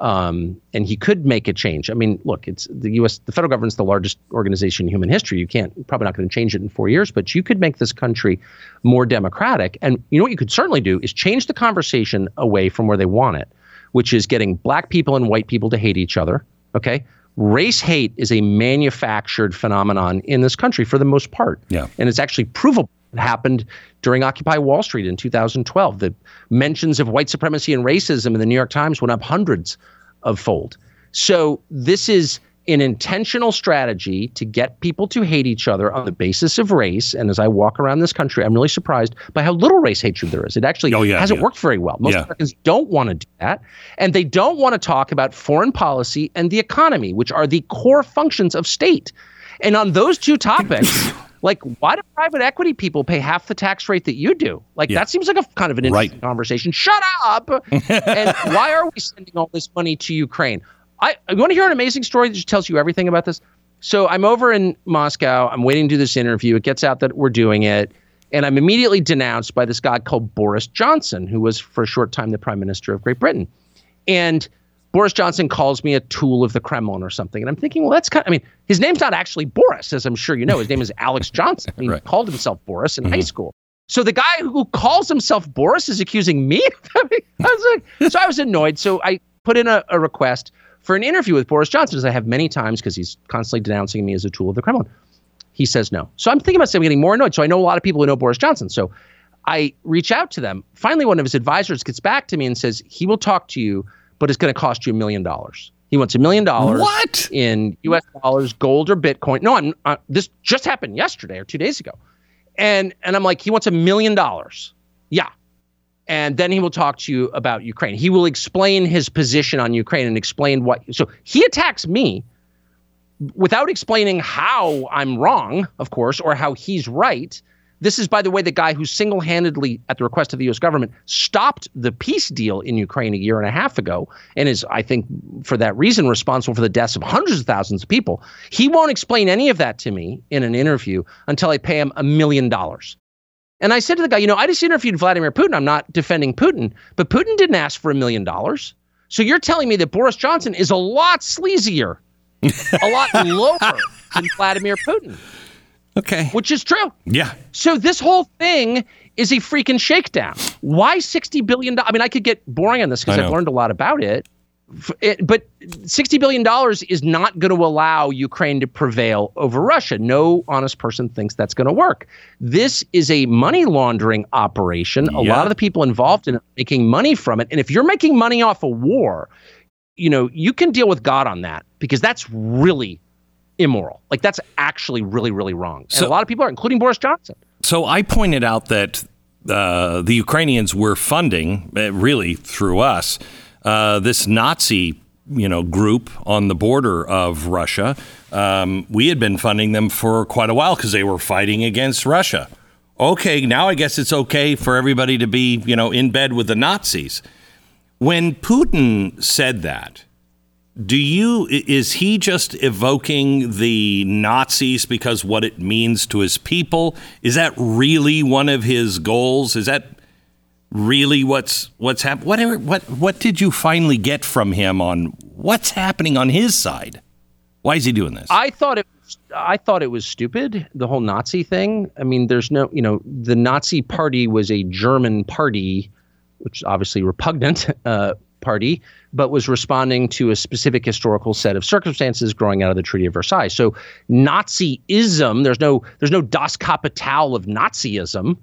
Um, and he could make a change. I mean, look, it's the U S, the federal government's the largest organization in human history. You can't, probably not going to change it in four years, but you could make this country more democratic. And you know what you could certainly do is change the conversation away from where they want it, which is getting black people and white people to hate each other. Okay. Race hate is a manufactured phenomenon in this country for the most part. Yeah. And it's actually provable. It happened during Occupy Wall Street in two thousand twelve. The mentions of white supremacy and racism in the New York Times went up hundreds of fold. So this is an intentional strategy to get people to hate each other on the basis of race. And as I walk around this country, I'm really surprised by how little race hatred there is. It actually oh, yeah, hasn't yeah. worked very well. Most yeah. Americans don't want to do that. And they don't want to talk about foreign policy and the economy, which are the core functions of state. And on those two topics... Like, why do private equity people pay half the tax rate that you do? Like, yeah. that seems like a kind of an interesting right. conversation. Shut up. And why are we sending all this money to Ukraine? I, I want to hear an amazing story that just tells you everything about this. So I'm over in Moscow. I'm waiting to do this interview. It gets out that we're doing it. And I'm immediately denounced by this guy called Boris Johnson, who was for a short time the prime minister of Great Britain. And Boris Johnson calls me a tool of the Kremlin or something. And I'm thinking, well, that's kind of, I mean, his name's not actually Boris, as I'm sure you know. His name is Alex Johnson. He right. called himself Boris in mm-hmm. high school. So the guy who calls himself Boris is accusing me. I was like, so I was annoyed. So I put in a, a request for an interview with Boris Johnson, as I have many times, because he's constantly denouncing me as a tool of the Kremlin. He says no. So I'm thinking about saying, I'm getting more annoyed. So I know a lot of people who know Boris Johnson. So I reach out to them. Finally, one of his advisors gets back to me and says, he will talk to you, but it's going to cost you a million dollars. He wants a million dollars what? in U S dollars, gold or Bitcoin. No, I'm, uh, this just happened yesterday or two days ago. And and I'm like, he wants a million dollars. Yeah. And then he will talk to you about Ukraine. He will explain his position on Ukraine and explain what. So he attacks me without explaining how I'm wrong, of course, or how he's right. This is, by the way, the guy who single-handedly, at the request of the U S government, stopped the peace deal in Ukraine a year and a half ago and is, I think, for that reason, responsible for the deaths of hundreds of thousands of people. He won't explain any of that to me in an interview until I pay him a million dollars. And I said to the guy, you know, I just interviewed Vladimir Putin. I'm not defending Putin, but Putin didn't ask for a million dollars. So you're telling me that Boris Johnson is a lot sleazier, a lot lower than Vladimir Putin. Okay. Which is true. Yeah. So this whole thing is a freaking shakedown. Why sixty billion dollars? I mean, I could get boring on this because I've learned a lot about it. it but sixty billion dollars is not going to allow Ukraine to prevail over Russia. No honest person thinks that's going to work. This is a money laundering operation. Yeah. A lot of the people involved in it are making money from it. And if you're making money off a war, you know, you can deal with God on that, because that's really immoral. Like, that's actually really, really wrong. And so, a lot of people are, including Boris Johnson. So I pointed out that uh, the Ukrainians were funding, uh, really through us, uh, this Nazi, you know, group on the border of Russia. Um, we had been funding them for quite a while because they were fighting against Russia. Okay, now I guess it's okay for everybody to be, you know, in bed with the Nazis. When Putin said that, do you, is he just evoking the Nazis because what it means to his people? Is that really one of his goals? Is that really what's what's happened? What, what, what did you finally get from him on what's happening on his side? Why is he doing this? I thought it I thought it was stupid, the whole Nazi thing. I mean, there's no, you know, the Nazi party was a German party, which is obviously repugnant, uh, party, but was responding to a specific historical set of circumstances growing out of the Treaty of Versailles. So Nazism, there's no there's no Das Kapital of Nazism,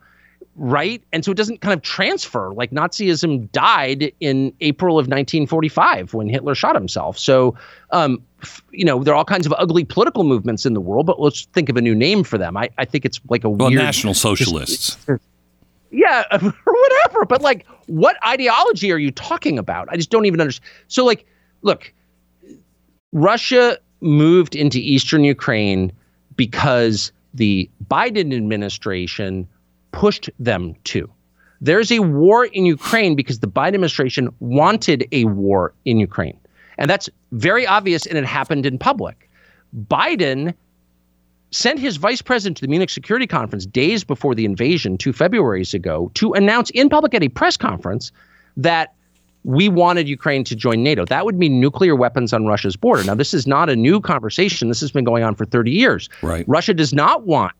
right? And so it doesn't kind of transfer. Like Nazism died in April of nineteen forty-five when Hitler shot himself. So, um, f- you know, there are all kinds of ugly political movements in the world, but let's think of a new name for them. I, I think it's like a well, weird... National Socialists. Just, yeah, or whatever. But like, what ideology are you talking about? I just don't even understand. So like, look, Russia moved into eastern Ukraine because the Biden administration pushed them to. There's a war in Ukraine because the Biden administration wanted a war in Ukraine. And that's very obvious, and it happened in public. Biden sent his vice president to the Munich Security Conference days before the invasion two Februaries ago to announce in public at a press conference that we wanted Ukraine to join NATO. That would mean nuclear weapons on Russia's border. Now, this is not a new conversation. This has been going on for thirty years. Right. Russia does not want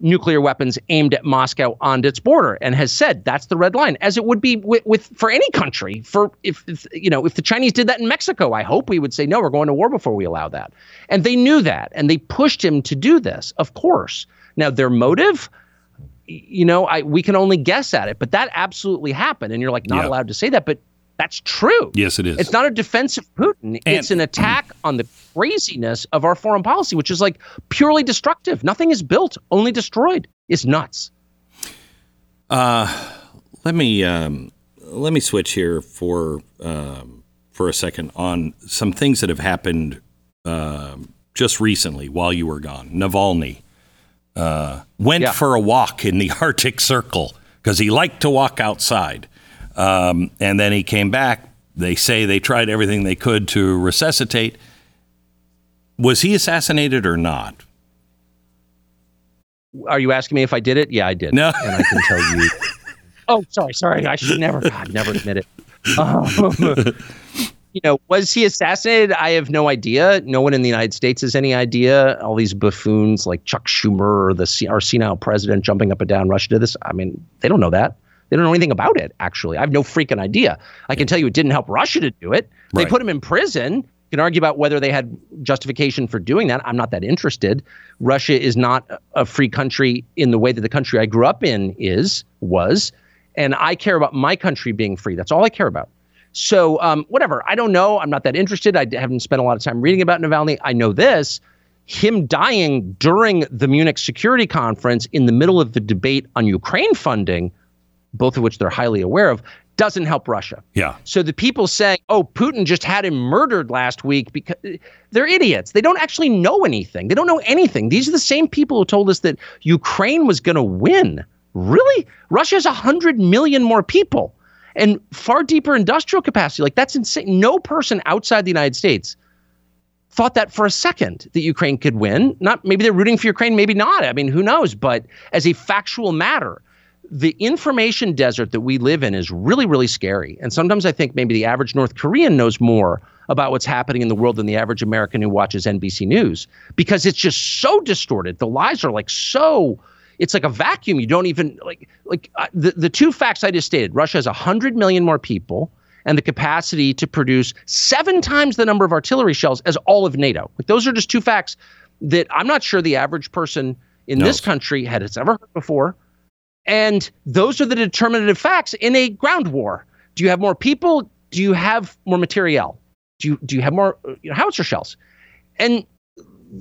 nuclear weapons aimed at Moscow on its border, and has said that's the red line, as it would be with, with for any country. For if, if you know, if the Chinese did that in Mexico, I hope we would say, no, we're going to war before we allow that. And they knew that, and they pushed him to do this, of course. Now, their motive, you know, I we can only guess at it, but that absolutely happened. And you're like, not yeah. allowed to say that, but that's true. Yes, it is. It's not a defense of Putin. And it's an attack on the craziness of our foreign policy, which is like purely destructive. Nothing is built, only destroyed. It's nuts. Uh, let me um, let me switch here for um, for a second on some things that have happened uh, just recently while you were gone. Navalny uh, went yeah. for a walk in the Arctic Circle because he liked to walk outside. Um, and then he came back. They say they tried everything they could to resuscitate. Was he assassinated or not? Are you asking me if I did it? Yeah, I did. No. And I can tell you. Oh, sorry, sorry. I should never, God, never admit it. Um, you know, was he assassinated? I have no idea. No one in the United States has any idea. All these buffoons like Chuck Schumer or the our senile president jumping up and down Russia did this. I mean, they don't know that. They don't know anything about it, actually. I have no freaking idea. I can tell you it didn't help Russia to do it. They right. put him in prison. You can argue about whether they had justification for doing that. I'm not that interested. Russia is not a free country in the way that the country I grew up in is, was. And I care about my country being free. That's all I care about. So um, whatever. I don't know. I'm not that interested. I haven't spent a lot of time reading about Navalny. I know this. Him dying during the Munich Security Conference in the middle of the debate on Ukraine funding, both of which they're highly aware of, doesn't help Russia. Yeah. So the people saying, oh, Putin just had him murdered last week, because they're idiots. They don't actually know anything. They don't know anything. These are the same people who told us that Ukraine was going to win. Really? Russia has one hundred million more people and far deeper industrial capacity. Like, that's insane. No person outside the United States thought that for a second that Ukraine could win. Not maybe they're rooting for Ukraine, maybe not. I mean, who knows? But as a factual matter, the information desert that we live in is really, really scary. And sometimes I think maybe the average North Korean knows more about what's happening in the world than the average American who watches N B C News, because it's just so distorted. The lies are like so, it's like a vacuum. You don't even, like, like uh, the, the two facts I just stated, Russia has one hundred million more people and the capacity to produce seven times the number of artillery shells as all of NATO. Like, those are just two facts that I'm not sure the average person in no. this country had ever heard before. And those are the determinative facts in a ground war. Do you have more people? Do you have more materiel? Do you do you have more you know, howitzer shells? And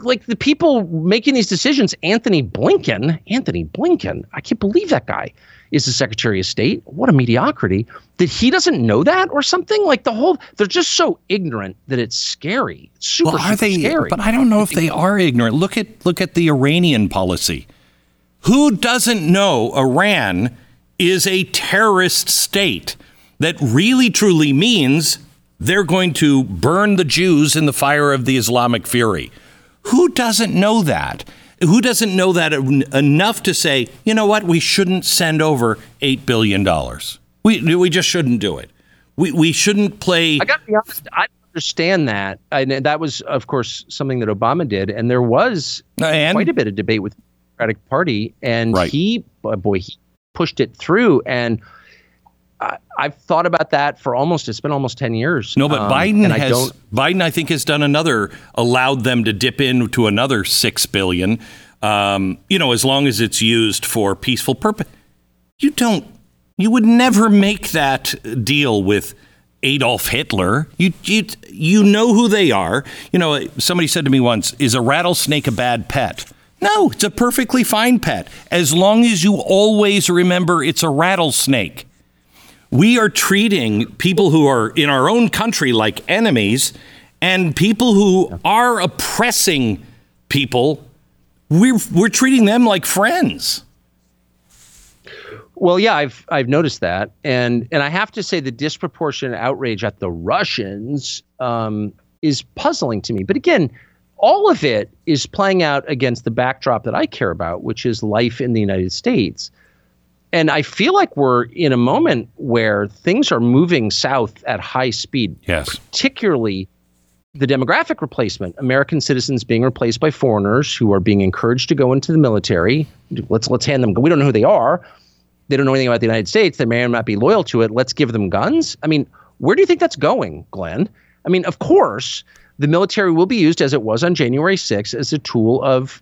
like the people making these decisions, Anthony Blinken, Anthony Blinken, I can't believe that guy is the Secretary of State. What a mediocrity that he doesn't know that or something. Like the whole, they're just so ignorant that it's scary. It's super, well, are super they, scary. But I don't know if they are ignorant. Look at look at the Iranian policy. Who doesn't know Iran is a terrorist state that really truly means they're going to burn the Jews in the fire of the Islamic fury? Who doesn't know that? Who doesn't know that enough to say, you know what, we shouldn't send over eight billion dollars. We we just shouldn't do it. We we shouldn't play. I got to be honest, I don't understand that. And that was, of course, something that Obama did. And there was and, quite a bit of debate with the Democratic Party. And right. he, boy, he pushed it through. And I, I've thought about that for almost, it's been almost ten years. No, but um, Biden has, I don't, Biden, I think, has done another, allowed them to dip into another six billion dollars, um, you know, as long as it's used for peaceful purpose. You don't, you would never make that deal with Adolf Hitler. You, you, you know who they are. You know, somebody said to me once, is a rattlesnake a bad pet? No, it's a perfectly fine pet, as long as you always remember it's a rattlesnake. We are treating people who are in our own country like enemies, and people who are oppressing people, we're we're treating them like friends. Well, yeah, I've I've noticed that, and and I have to say the disproportionate outrage at the Russians um, is puzzling to me. But again, all of it is playing out against the backdrop that I care about, which is life in the United States. And I feel like we're in a moment where things are moving south at high speed. Yes. Particularly the demographic replacement, American citizens being replaced by foreigners who are being encouraged to go into the military. Let's let's hand them. We don't know who they are. They don't know anything about the United States. They may or may not be loyal to it. Let's give them guns. I mean, where do you think that's going, Glenn? I mean, of course, the military will be used, as it was on January sixth, as a tool of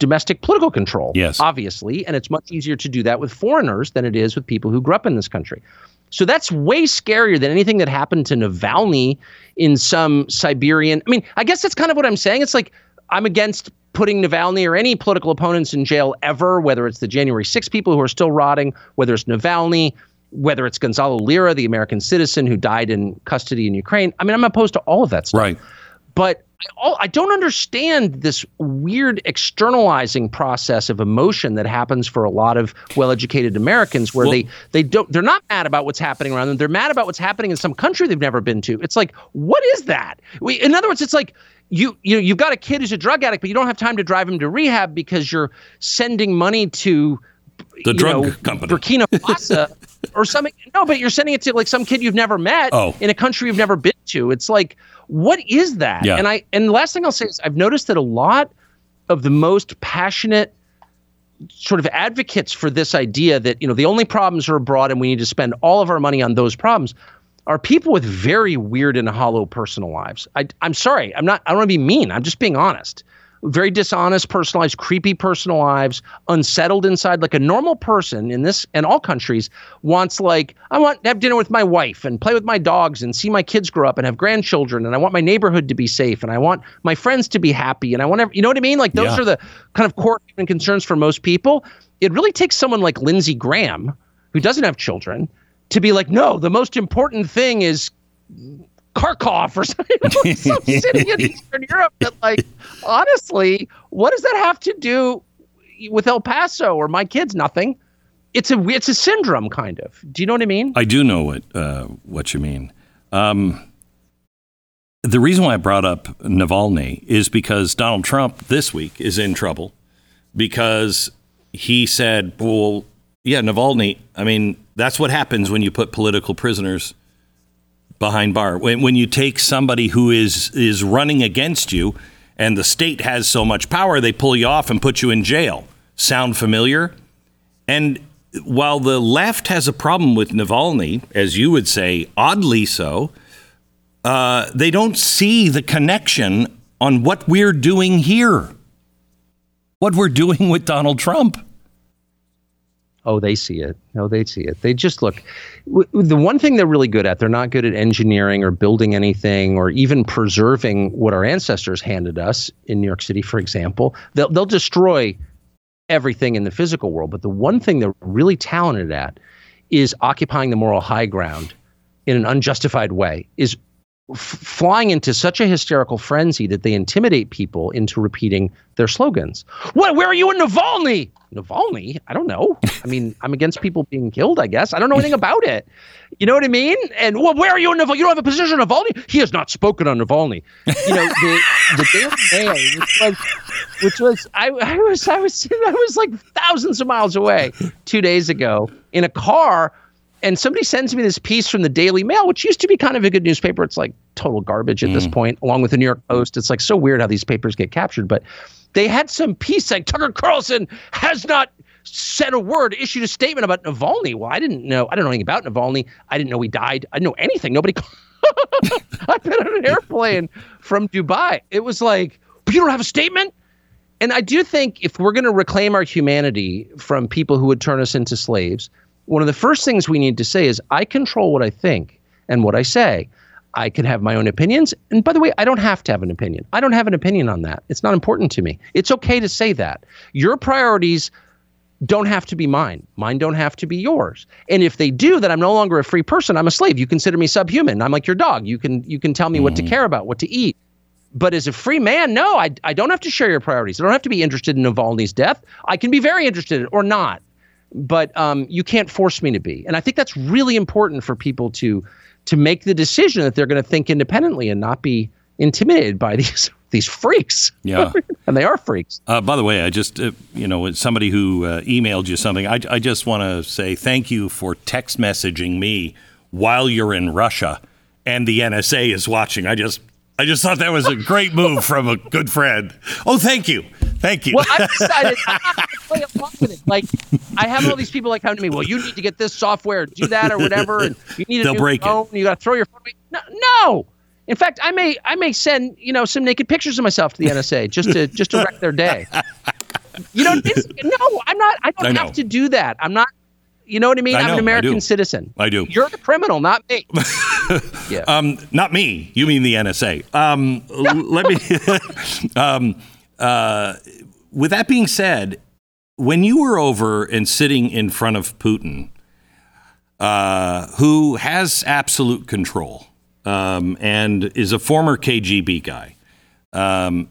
domestic political control, yes, obviously, and it's much easier to do that with foreigners than it is with people who grew up in this country. So that's way scarier than anything that happened to Navalny in some Siberian. I mean, I guess that's kind of what I'm saying. It's like I'm against putting Navalny or any political opponents in jail ever, whether it's the January sixth people who are still rotting, whether it's Navalny, whether it's Gonzalo Lira, the American citizen who died in custody in Ukraine. I mean, I'm opposed to all of that stuff. Right. But I don't understand this weird externalizing process of emotion that happens for a lot of well-educated Americans, where well, they they don't they're not mad about what's happening around them. They're mad about what's happening in some country they've never been to. It's like, what is that? We, in other words, it's like you you know, you've got a kid who's a drug addict, but you don't have time to drive him to rehab because you're sending money to the you drug know, company, Burkina Faso or something. No, but you're sending it to like some kid you've never met oh. in a country you've never been to. It's like, what is that? Yeah. And I and the last thing I'll say is I've noticed that a lot of the most passionate sort of advocates for this idea that, you know, the only problems are abroad and we need to spend all of our money on those problems are people with very weird and hollow personal lives. I, I'm sorry. I'm not I don't want to be mean. I'm just being honest. Very dishonest personal lives, creepy personal lives, unsettled inside. Like a normal person in this and all countries wants, like, I want to have dinner with my wife and play with my dogs and see my kids grow up and have grandchildren. And I want my neighborhood to be safe. And I want my friends to be happy. And I want to, you know what I mean? Like those yeah. are the kind of core human concerns for most people. It really takes someone like Lindsey Graham, who doesn't have children, to be like, no, the most important thing is Kharkov or something, some city in Eastern Europe that, like, honestly, what does that have to do with El Paso or my kids? Nothing. It's a it's a syndrome, kind of. Do you know what I mean? I do know what uh, what you mean. Um, the reason why I brought up Navalny is because Donald Trump this week is in trouble because he said, well, yeah, Navalny, I mean, that's what happens when you put political prisoners behind bar. When, when you take somebody who is is running against you and the state has so much power, they pull you off and put you in jail. Sound familiar? And while the left has a problem with Navalny, as you would say, oddly so, uh, they don't see the connection on what we're doing here, what we're doing with Donald Trump. Oh, they see it. Oh, they see it. They just look. W- the one thing they're really good at, they're not good at engineering or building anything or even preserving what our ancestors handed us in New York City, for example. They'll, they'll destroy everything in the physical world. But the one thing they're really talented at is occupying the moral high ground in an unjustified way, is f- flying into such a hysterical frenzy that they intimidate people into repeating their slogans. What? Where are you in Navalny? Navalny? I don't know. I mean, I'm against people being killed, I guess. I don't know anything about it. You know what I mean? And well, where are you in Navalny? You don't have a position on Navalny? He has not spoken on Navalny. You know, the, the Daily Mail, which was, which was I, I was, I was, I was like thousands of miles away two days ago in a car, and somebody sends me this piece from the Daily Mail, which used to be kind of a good newspaper. It's like total garbage at mm. this point, along with the New York Post. It's like so weird how these papers get captured, but they had some piece like Tucker Carlson has not said a word, issued a statement about Navalny. Well, I didn't know. I don't know anything about Navalny. I didn't know he died. I didn't know anything. Nobody. I've been on an airplane from Dubai. It was like, but you don't have a statement? And I do think if we're going to reclaim our humanity from people who would turn us into slaves, one of the first things we need to say is, I control what I think and what I say. I can have my own opinions. And by the way, I don't have to have an opinion. I don't have an opinion on that. It's not important to me. It's okay to say that. Your priorities don't have to be mine. Mine don't have to be yours. And if they do, then I'm no longer a free person. I'm a slave. You consider me subhuman. I'm like your dog. You can you can tell me mm-hmm. what to care about, what to eat. But as a free man, no, I, I don't have to share your priorities. I don't have to be interested in Navalny's death. I can be very interested in it or not. But um, you can't force me to be. And I think that's really important for people to to make the decision that they're going to think independently and not be intimidated by these these freaks. Yeah. And they are freaks. Uh, by the way, I just, uh, you know, as somebody who uh, emailed you something, I, I just want to say thank you for text messaging me while you're in Russia and the N S A is watching. I just I just thought that was a great move from a good friend. Oh, thank you. Thank you. Well, I've decided I'm not going to play along with it. Like, I have all these people that come to me, well, you need to get this software, do that or whatever, and you need a They'll new break phone, it. You got to throw your phone away. No, no. In fact, I may I may send, you know, some naked pictures of myself to the N S A just to just to wreck their day. You know, it's, no, I'm not. I don't I have to do that. I'm not. You know what I mean? I know, I'm an American I citizen. I do. You're the criminal, not me. Yeah. Um, not me. You mean the N S A. Um, no. l- let me. um, Uh, with that being said, when you were over and sitting in front of Putin, uh, who has absolute control um, and is a former K G B guy, um,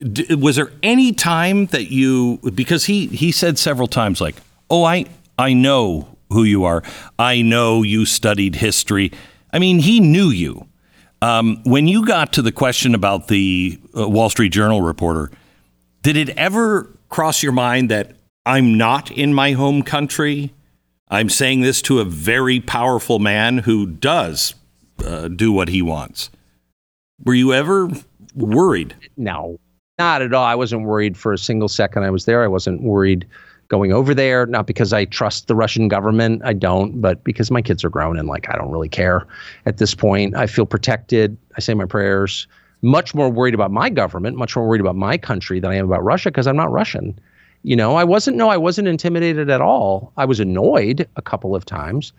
d- was there any time that you, because he, he said several times like, oh, I, I know who you are. I know you studied history. I mean, he knew you. Um, when you got to the question about the uh, Wall Street Journal reporter, did it ever cross your mind that I'm not in my home country? I'm saying this to a very powerful man who does uh, do what he wants. Were you ever worried? No, not at all. I wasn't worried for a single second I was there. I wasn't worried going over there, not because I trust the Russian government, I don't, but because my kids are grown and like, I don't really care at this point. I feel protected. I say my prayers. Much more worried about my government, much more worried about my country than I am about Russia because I'm not Russian. You know, I wasn't, no, I wasn't intimidated at all. I was annoyed a couple of times.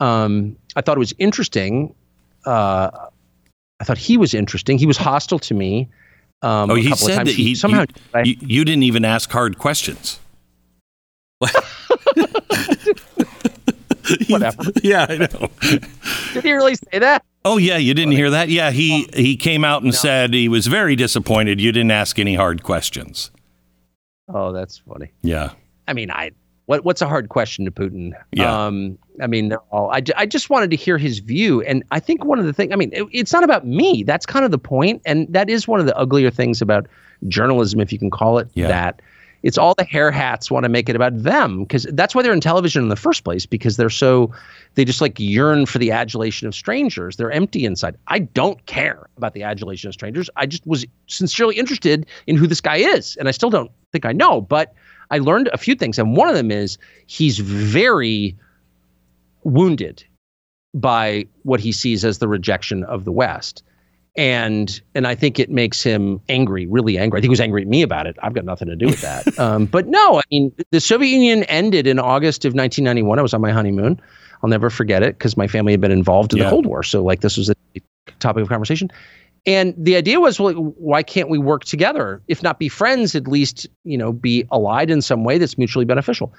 Um, I thought it was interesting. Uh, I thought he was interesting. He was hostile to me. Um, oh, he said that he, somehow, you, I, you didn't even ask hard questions. Whatever. Yeah, I know. Did he really say that? Oh, yeah. You didn't hear that? Yeah, he he came out and no. said he was very disappointed you didn't ask any hard questions. Oh, that's funny. Yeah. I mean, I what what's a hard question to Putin? Yeah. Um, I mean, no, I, I just wanted to hear his view. And I think one of the things, I mean, it, it's not about me. That's kind of the point. And that is one of the uglier things about journalism, if you can call it yeah. that. It's all the hair hats want to make it about them because that's why they're in television in the first place, because they're so they just like yearn for the adulation of strangers. They're empty inside. I don't care about the adulation of strangers. I just was sincerely interested in who this guy is. And I still don't think I know, but I learned a few things. And one of them is he's very wounded by what he sees as the rejection of the West. And and I think it makes him angry, really angry. I think he was angry at me about it. I've got nothing to do with that. um, but no, I mean, the Soviet Union ended in August of nineteen ninety-one. I was on my honeymoon. I'll never forget it because my family had been involved in yeah. the Cold War. So like this was the topic of conversation. And the idea was, well, why can't we work together? If not be friends, at least, you know, be allied in some way that's mutually beneficial.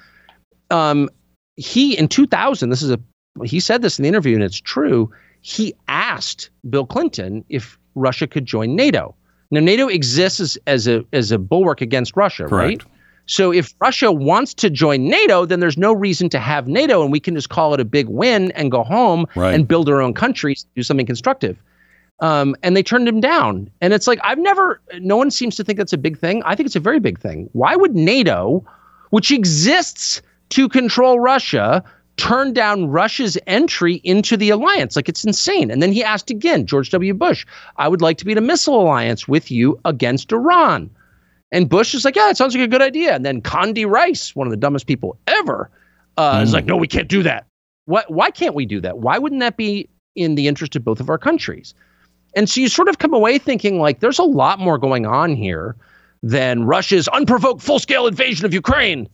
Um, he in two thousand, this is a he said this in the interview, and it's true. He asked Bill Clinton if Russia could join NATO. Now, NATO exists as, as a as a bulwark against Russia, correct, right? So if Russia wants to join NATO, then there's no reason to have NATO, and we can just call it a big win and go home right. and build our own countries, do something constructive. Um, and they turned him down. And it's like, I've never, no one seems to think that's a big thing. I think it's a very big thing. Why would NATO, which exists to control Russia, turn down Russia's entry into the alliance? Like, it's insane. And then he asked again, George W. Bush, I would like to be in a missile alliance with you against Iran. And Bush is like, yeah, that sounds like a good idea. And then Condi Rice, one of the dumbest people ever, uh, mm. is like, no, we can't do that. What, why can't we do that? Why wouldn't that be in the interest of both of our countries? And so you sort of come away thinking like, there's a lot more going on here than Russia's unprovoked full-scale invasion of Ukraine.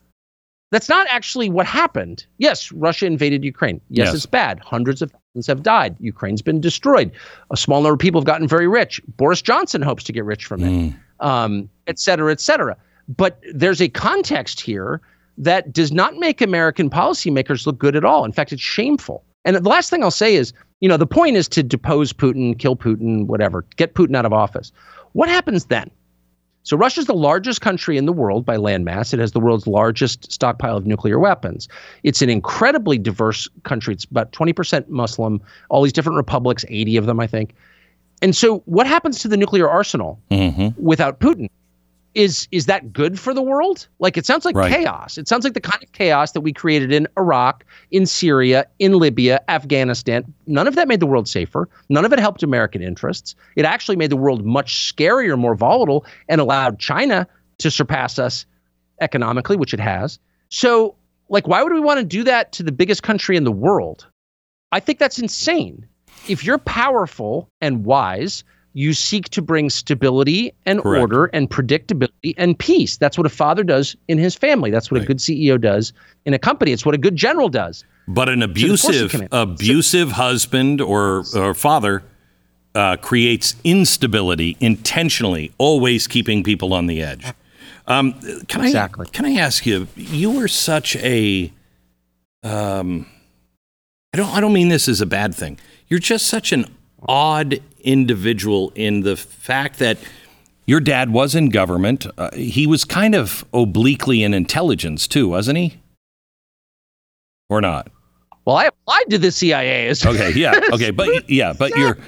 That's not actually what happened. Yes, Russia invaded Ukraine. Yes, yes, it's bad. Hundreds of thousands have died. Ukraine's been destroyed. A small number of people have gotten very rich. Boris Johnson hopes to get rich from mm. it, um, et cetera, et cetera. But there's a context here that does not make American policymakers look good at all. In fact, it's shameful. And the last thing I'll say is, you know, the point is to depose Putin, kill Putin, whatever, get Putin out of office. What happens then? So Russia's the largest country in the world by landmass. It has the world's largest stockpile of nuclear weapons. It's an incredibly diverse country. It's about twenty percent Muslim, all these different republics, eighty of them, I think. And so what happens to the nuclear arsenal mm-hmm. without Putin? Is is that good for the world? Like, it sounds like right. chaos. It sounds like the kind of chaos that we created in Iraq, in Syria, in Libya, Afghanistan. None of that made the world safer. None of it helped American interests. It actually made the world much scarier, more volatile, and allowed China to surpass us economically, which it has. So, like, why would we want to do that to the biggest country in the world? I think that's insane. If you're powerful and wise, you seek to bring stability and correct. Order and predictability and peace. That's what a father does in his family. That's what right. a good C E O does in a company. It's what a good general does. But an abusive, so abusive so, husband or, or father uh, creates instability intentionally, always keeping people on the edge. Um, can exactly. I, can I ask you, you were such a, um, I don't, I don't mean this as a bad thing. You're just such an odd individual in the fact that your dad was in government. Uh, he was kind of obliquely in intelligence too, wasn't he? Or not? Well, I applied to the C I A. Okay, yeah, okay, but yeah, but you're,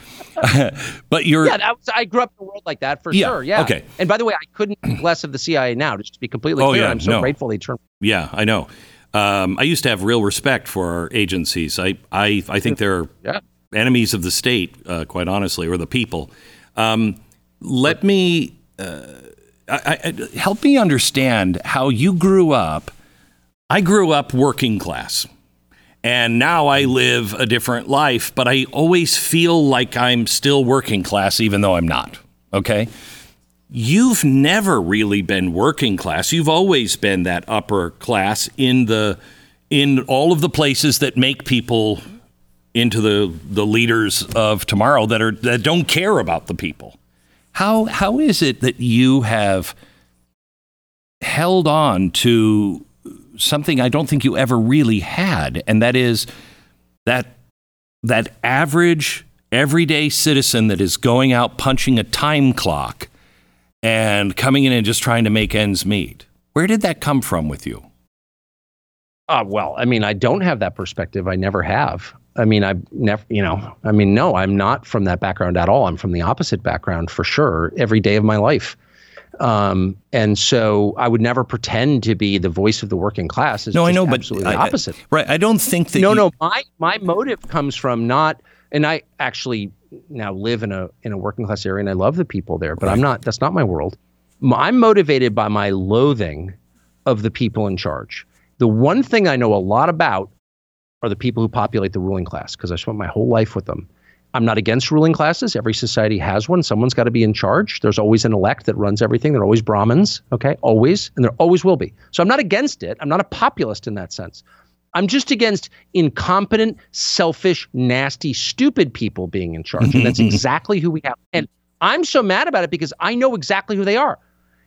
but you're. Yeah, that was, I grew up in a world like that for yeah, sure. Yeah. Okay. And by the way, I couldn't think less of the C I A now. Just to be completely oh, clear, yeah, I'm so no. grateful they turned. Yeah, I know. Um, I used to have real respect for our agencies. I, I, I think they're. Yeah. Enemies of the state, uh, quite honestly, or the people. Um, let me uh, I, I, help me understand how you grew up. I grew up working class, and now I live a different life, but I always feel like I'm still working class, even though I'm not. Okay. You've never really been working class. You've always been that upper class in the in all of the places that make people into the, the leaders of tomorrow that are that don't care about the people. How how is it that you have held on to something I don't think you ever really had, and that is that that average everyday citizen that is going out punching a time clock and coming in and just trying to make ends meet? Where did that come from with you? Uh, well, I mean, I don't have that perspective. I never have. I mean, I never, you know, I mean, no, I'm not from that background at all. I'm from the opposite background for sure, every day of my life. Um, and so I would never pretend to be the voice of the working class. It's no, I know, but absolutely I, the opposite. I, right. I don't think that. No, you... no. My, my motive comes from not, and I actually now live in a, in a working class area and I love the people there, but right. I'm not, that's not my world. I'm motivated by my loathing of the people in charge. The one thing I know a lot about are the people who populate the ruling class, because I spent my whole life with them. I'm not against ruling classes. Every society has one. Someone's got to be in charge. There's always an elect that runs everything. There are always Brahmins, okay? Always, and there always will be. So I'm not against it. I'm not a populist in that sense. I'm just against incompetent, selfish, nasty, stupid people being in charge. And that's exactly who we have. And I'm so mad about it because I know exactly who they are.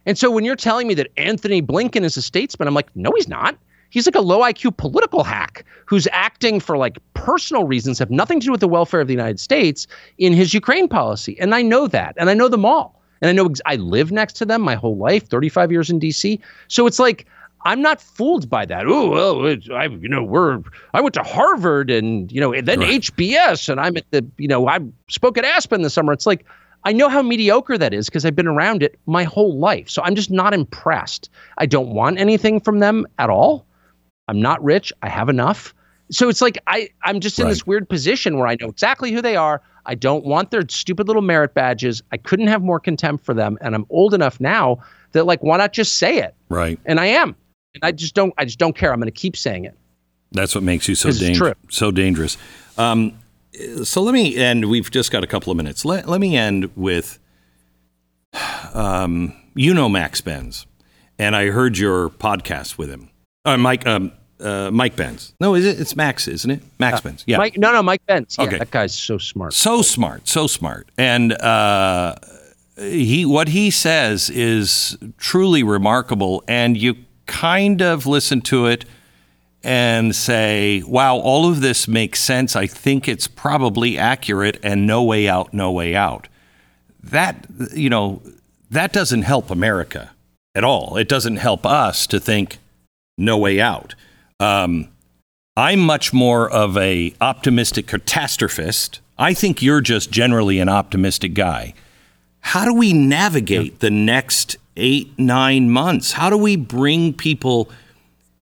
And so when you're telling me that Anthony Blinken is a statesman, I'm like, no, he's not. He's like a low I Q political hack who's acting for like personal reasons, have nothing to do with the welfare of the United States in his Ukraine policy. And I know that. And I know them all. And I know ex- I live next to them my whole life, thirty-five years in D C. So it's like, I'm not fooled by that. Oh, well, it's, I, you know, we're, I went to Harvard and, you know, and then right. H B S and I'm at the, you know, I spoke at Aspen this summer. It's like, I know how mediocre that is because I've been around it my whole life. So I'm just not impressed. I don't want anything from them at all. I'm not rich. I have enough. So it's like I, I'm just in right. this weird position where I know exactly who they are. I don't want their stupid little merit badges. I couldn't have more contempt for them. And I'm old enough now that, like, why not just say it? Right. And I am. And I just don't I just don't care. I'm going to keep saying it. That's what makes you so dangerous. So dangerous. Um, so let me end. We've just got a couple of minutes. Let, let me end with, um, you know, Max Benz. And I heard your podcast with him. Uh, Mike, um, uh, Mike Benz. No, is it? It's Max, isn't it? Max uh, Benz. Yeah. Mike, no, no, Mike Benz. Yeah, okay. That guy's so smart. So smart. So smart. And uh, he, what he says is truly remarkable. And you kind of listen to it and say, wow, all of this makes sense. I think it's probably accurate and no way out, no way out. That, you know, that doesn't help America at all. It doesn't help us to think no way out. Um, I'm much more of a optimistic catastrophist. I think you're just generally an optimistic guy. How do we navigate the next eight, nine months? How do we bring people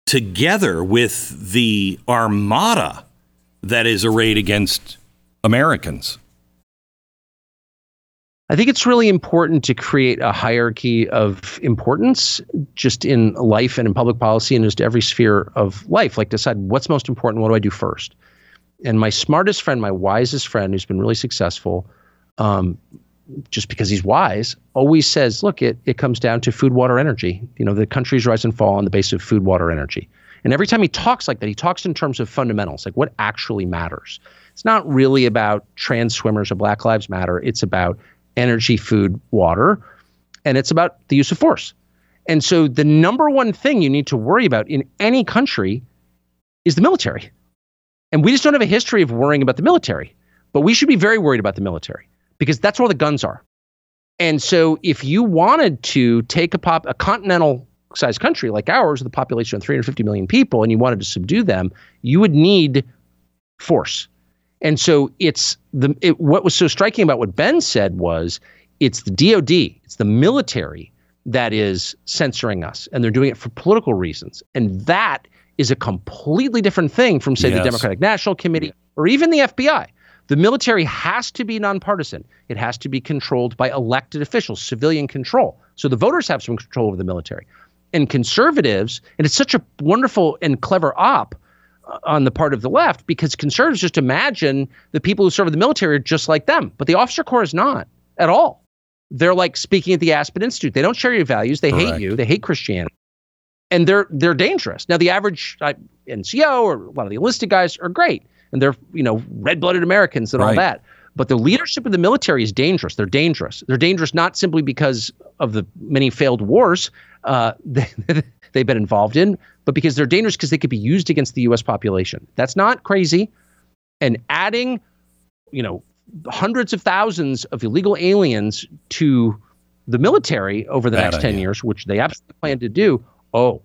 together with the armada that is arrayed against Americans? I think it's really important to create a hierarchy of importance just in life and in public policy and just every sphere of life. Like, decide what's most important, what do I do first? And my smartest friend, my wisest friend, who's been really successful, um, just because he's wise, always says, look, it, it comes down to food, water, energy. You know, the countries rise and fall on the basis of food, water, energy. And every time he talks like that, he talks in terms of fundamentals, like what actually matters. It's not really about trans swimmers or Black Lives Matter. It's about energy, food, water, and it's about the use of force. And so the number one thing you need to worry about in any country is the military. And we just don't have a history of worrying about the military, but we should be very worried about the military because that's where the guns are. And so if you wanted to take a pop, a continental sized country like ours with a population of three hundred fifty million people, and you wanted to subdue them, you would need force. And so it's the it, what was so striking about what Ben said was it's the D O D, it's the military that is censoring us, and they're doing it for political reasons. And that is a completely different thing from, say, yes. the Democratic National Committee or even the F B I. The military has to be nonpartisan. It has to be controlled by elected officials, civilian control. So the voters have some control over the military. And conservatives, and it's such a wonderful and clever op on the part of the left, because conservatives just imagine the people who serve in the military are just like them. But the officer corps is not at all. They're like speaking at the Aspen Institute. They don't share your values. They Correct. hate you. They hate Christianity. And they're they're dangerous. Now, the average uh, N C O or a lot of the enlisted guys are great. And they're, you know, red-blooded Americans and right. all that. But the leadership of the military is dangerous. They're dangerous. They're dangerous not simply because of the many failed wars uh, they've been involved in, but because they're dangerous because they could be used against the U S population. That's not crazy. And adding, you know, hundreds of thousands of illegal aliens to the military over the Bad next idea. ten years, which they absolutely plan to do. Oh.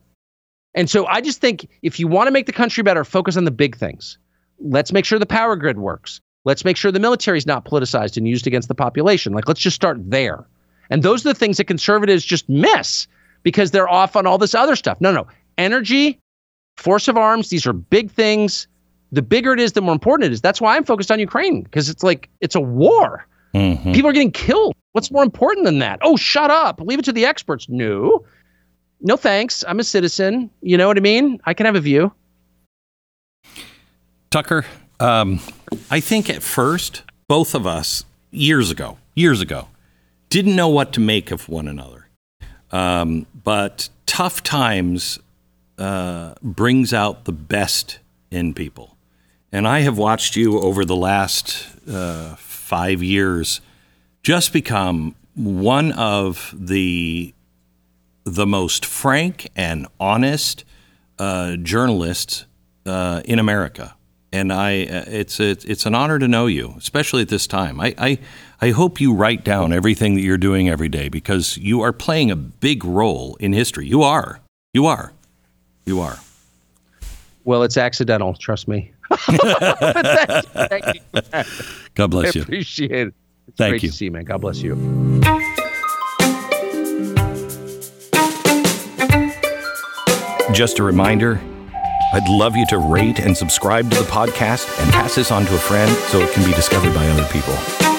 And so I just think if you want to make the country better, focus on the big things. Let's make sure the power grid works. Let's make sure the military is not politicized and used against the population. Like, let's just start there. And those are the things that conservatives just miss because they're off on all this other stuff. No, no. Energy, force of arms, these are big things. The bigger it is, the more important it is. That's why I'm focused on Ukraine, because it's like, it's a war. Mm-hmm. People are getting killed. What's more important than that? Oh, shut up. Leave it to the experts. No, no, thanks. I'm a citizen. You know what I mean? I can have a view. Tucker, um, I think at first both of us years ago, years ago, didn't know what to make of one another. Um, but tough times uh, brings out the best in people. And I have watched you over the last uh, five years just become one of the the most frank and honest uh, journalists uh, in America. And I, it's a, it's an honor to know you, especially at this time. I, I I hope you write down everything that you're doing every day, because you are playing a big role in history. You are, you are, you are. Well, it's accidental. Trust me. thank you, thank you, man. God bless you. I appreciate it. It's thank great you. to see you, man. God bless you. Just a reminder. I'd love you to rate and subscribe to the podcast and pass this on to a friend so it can be discovered by other people.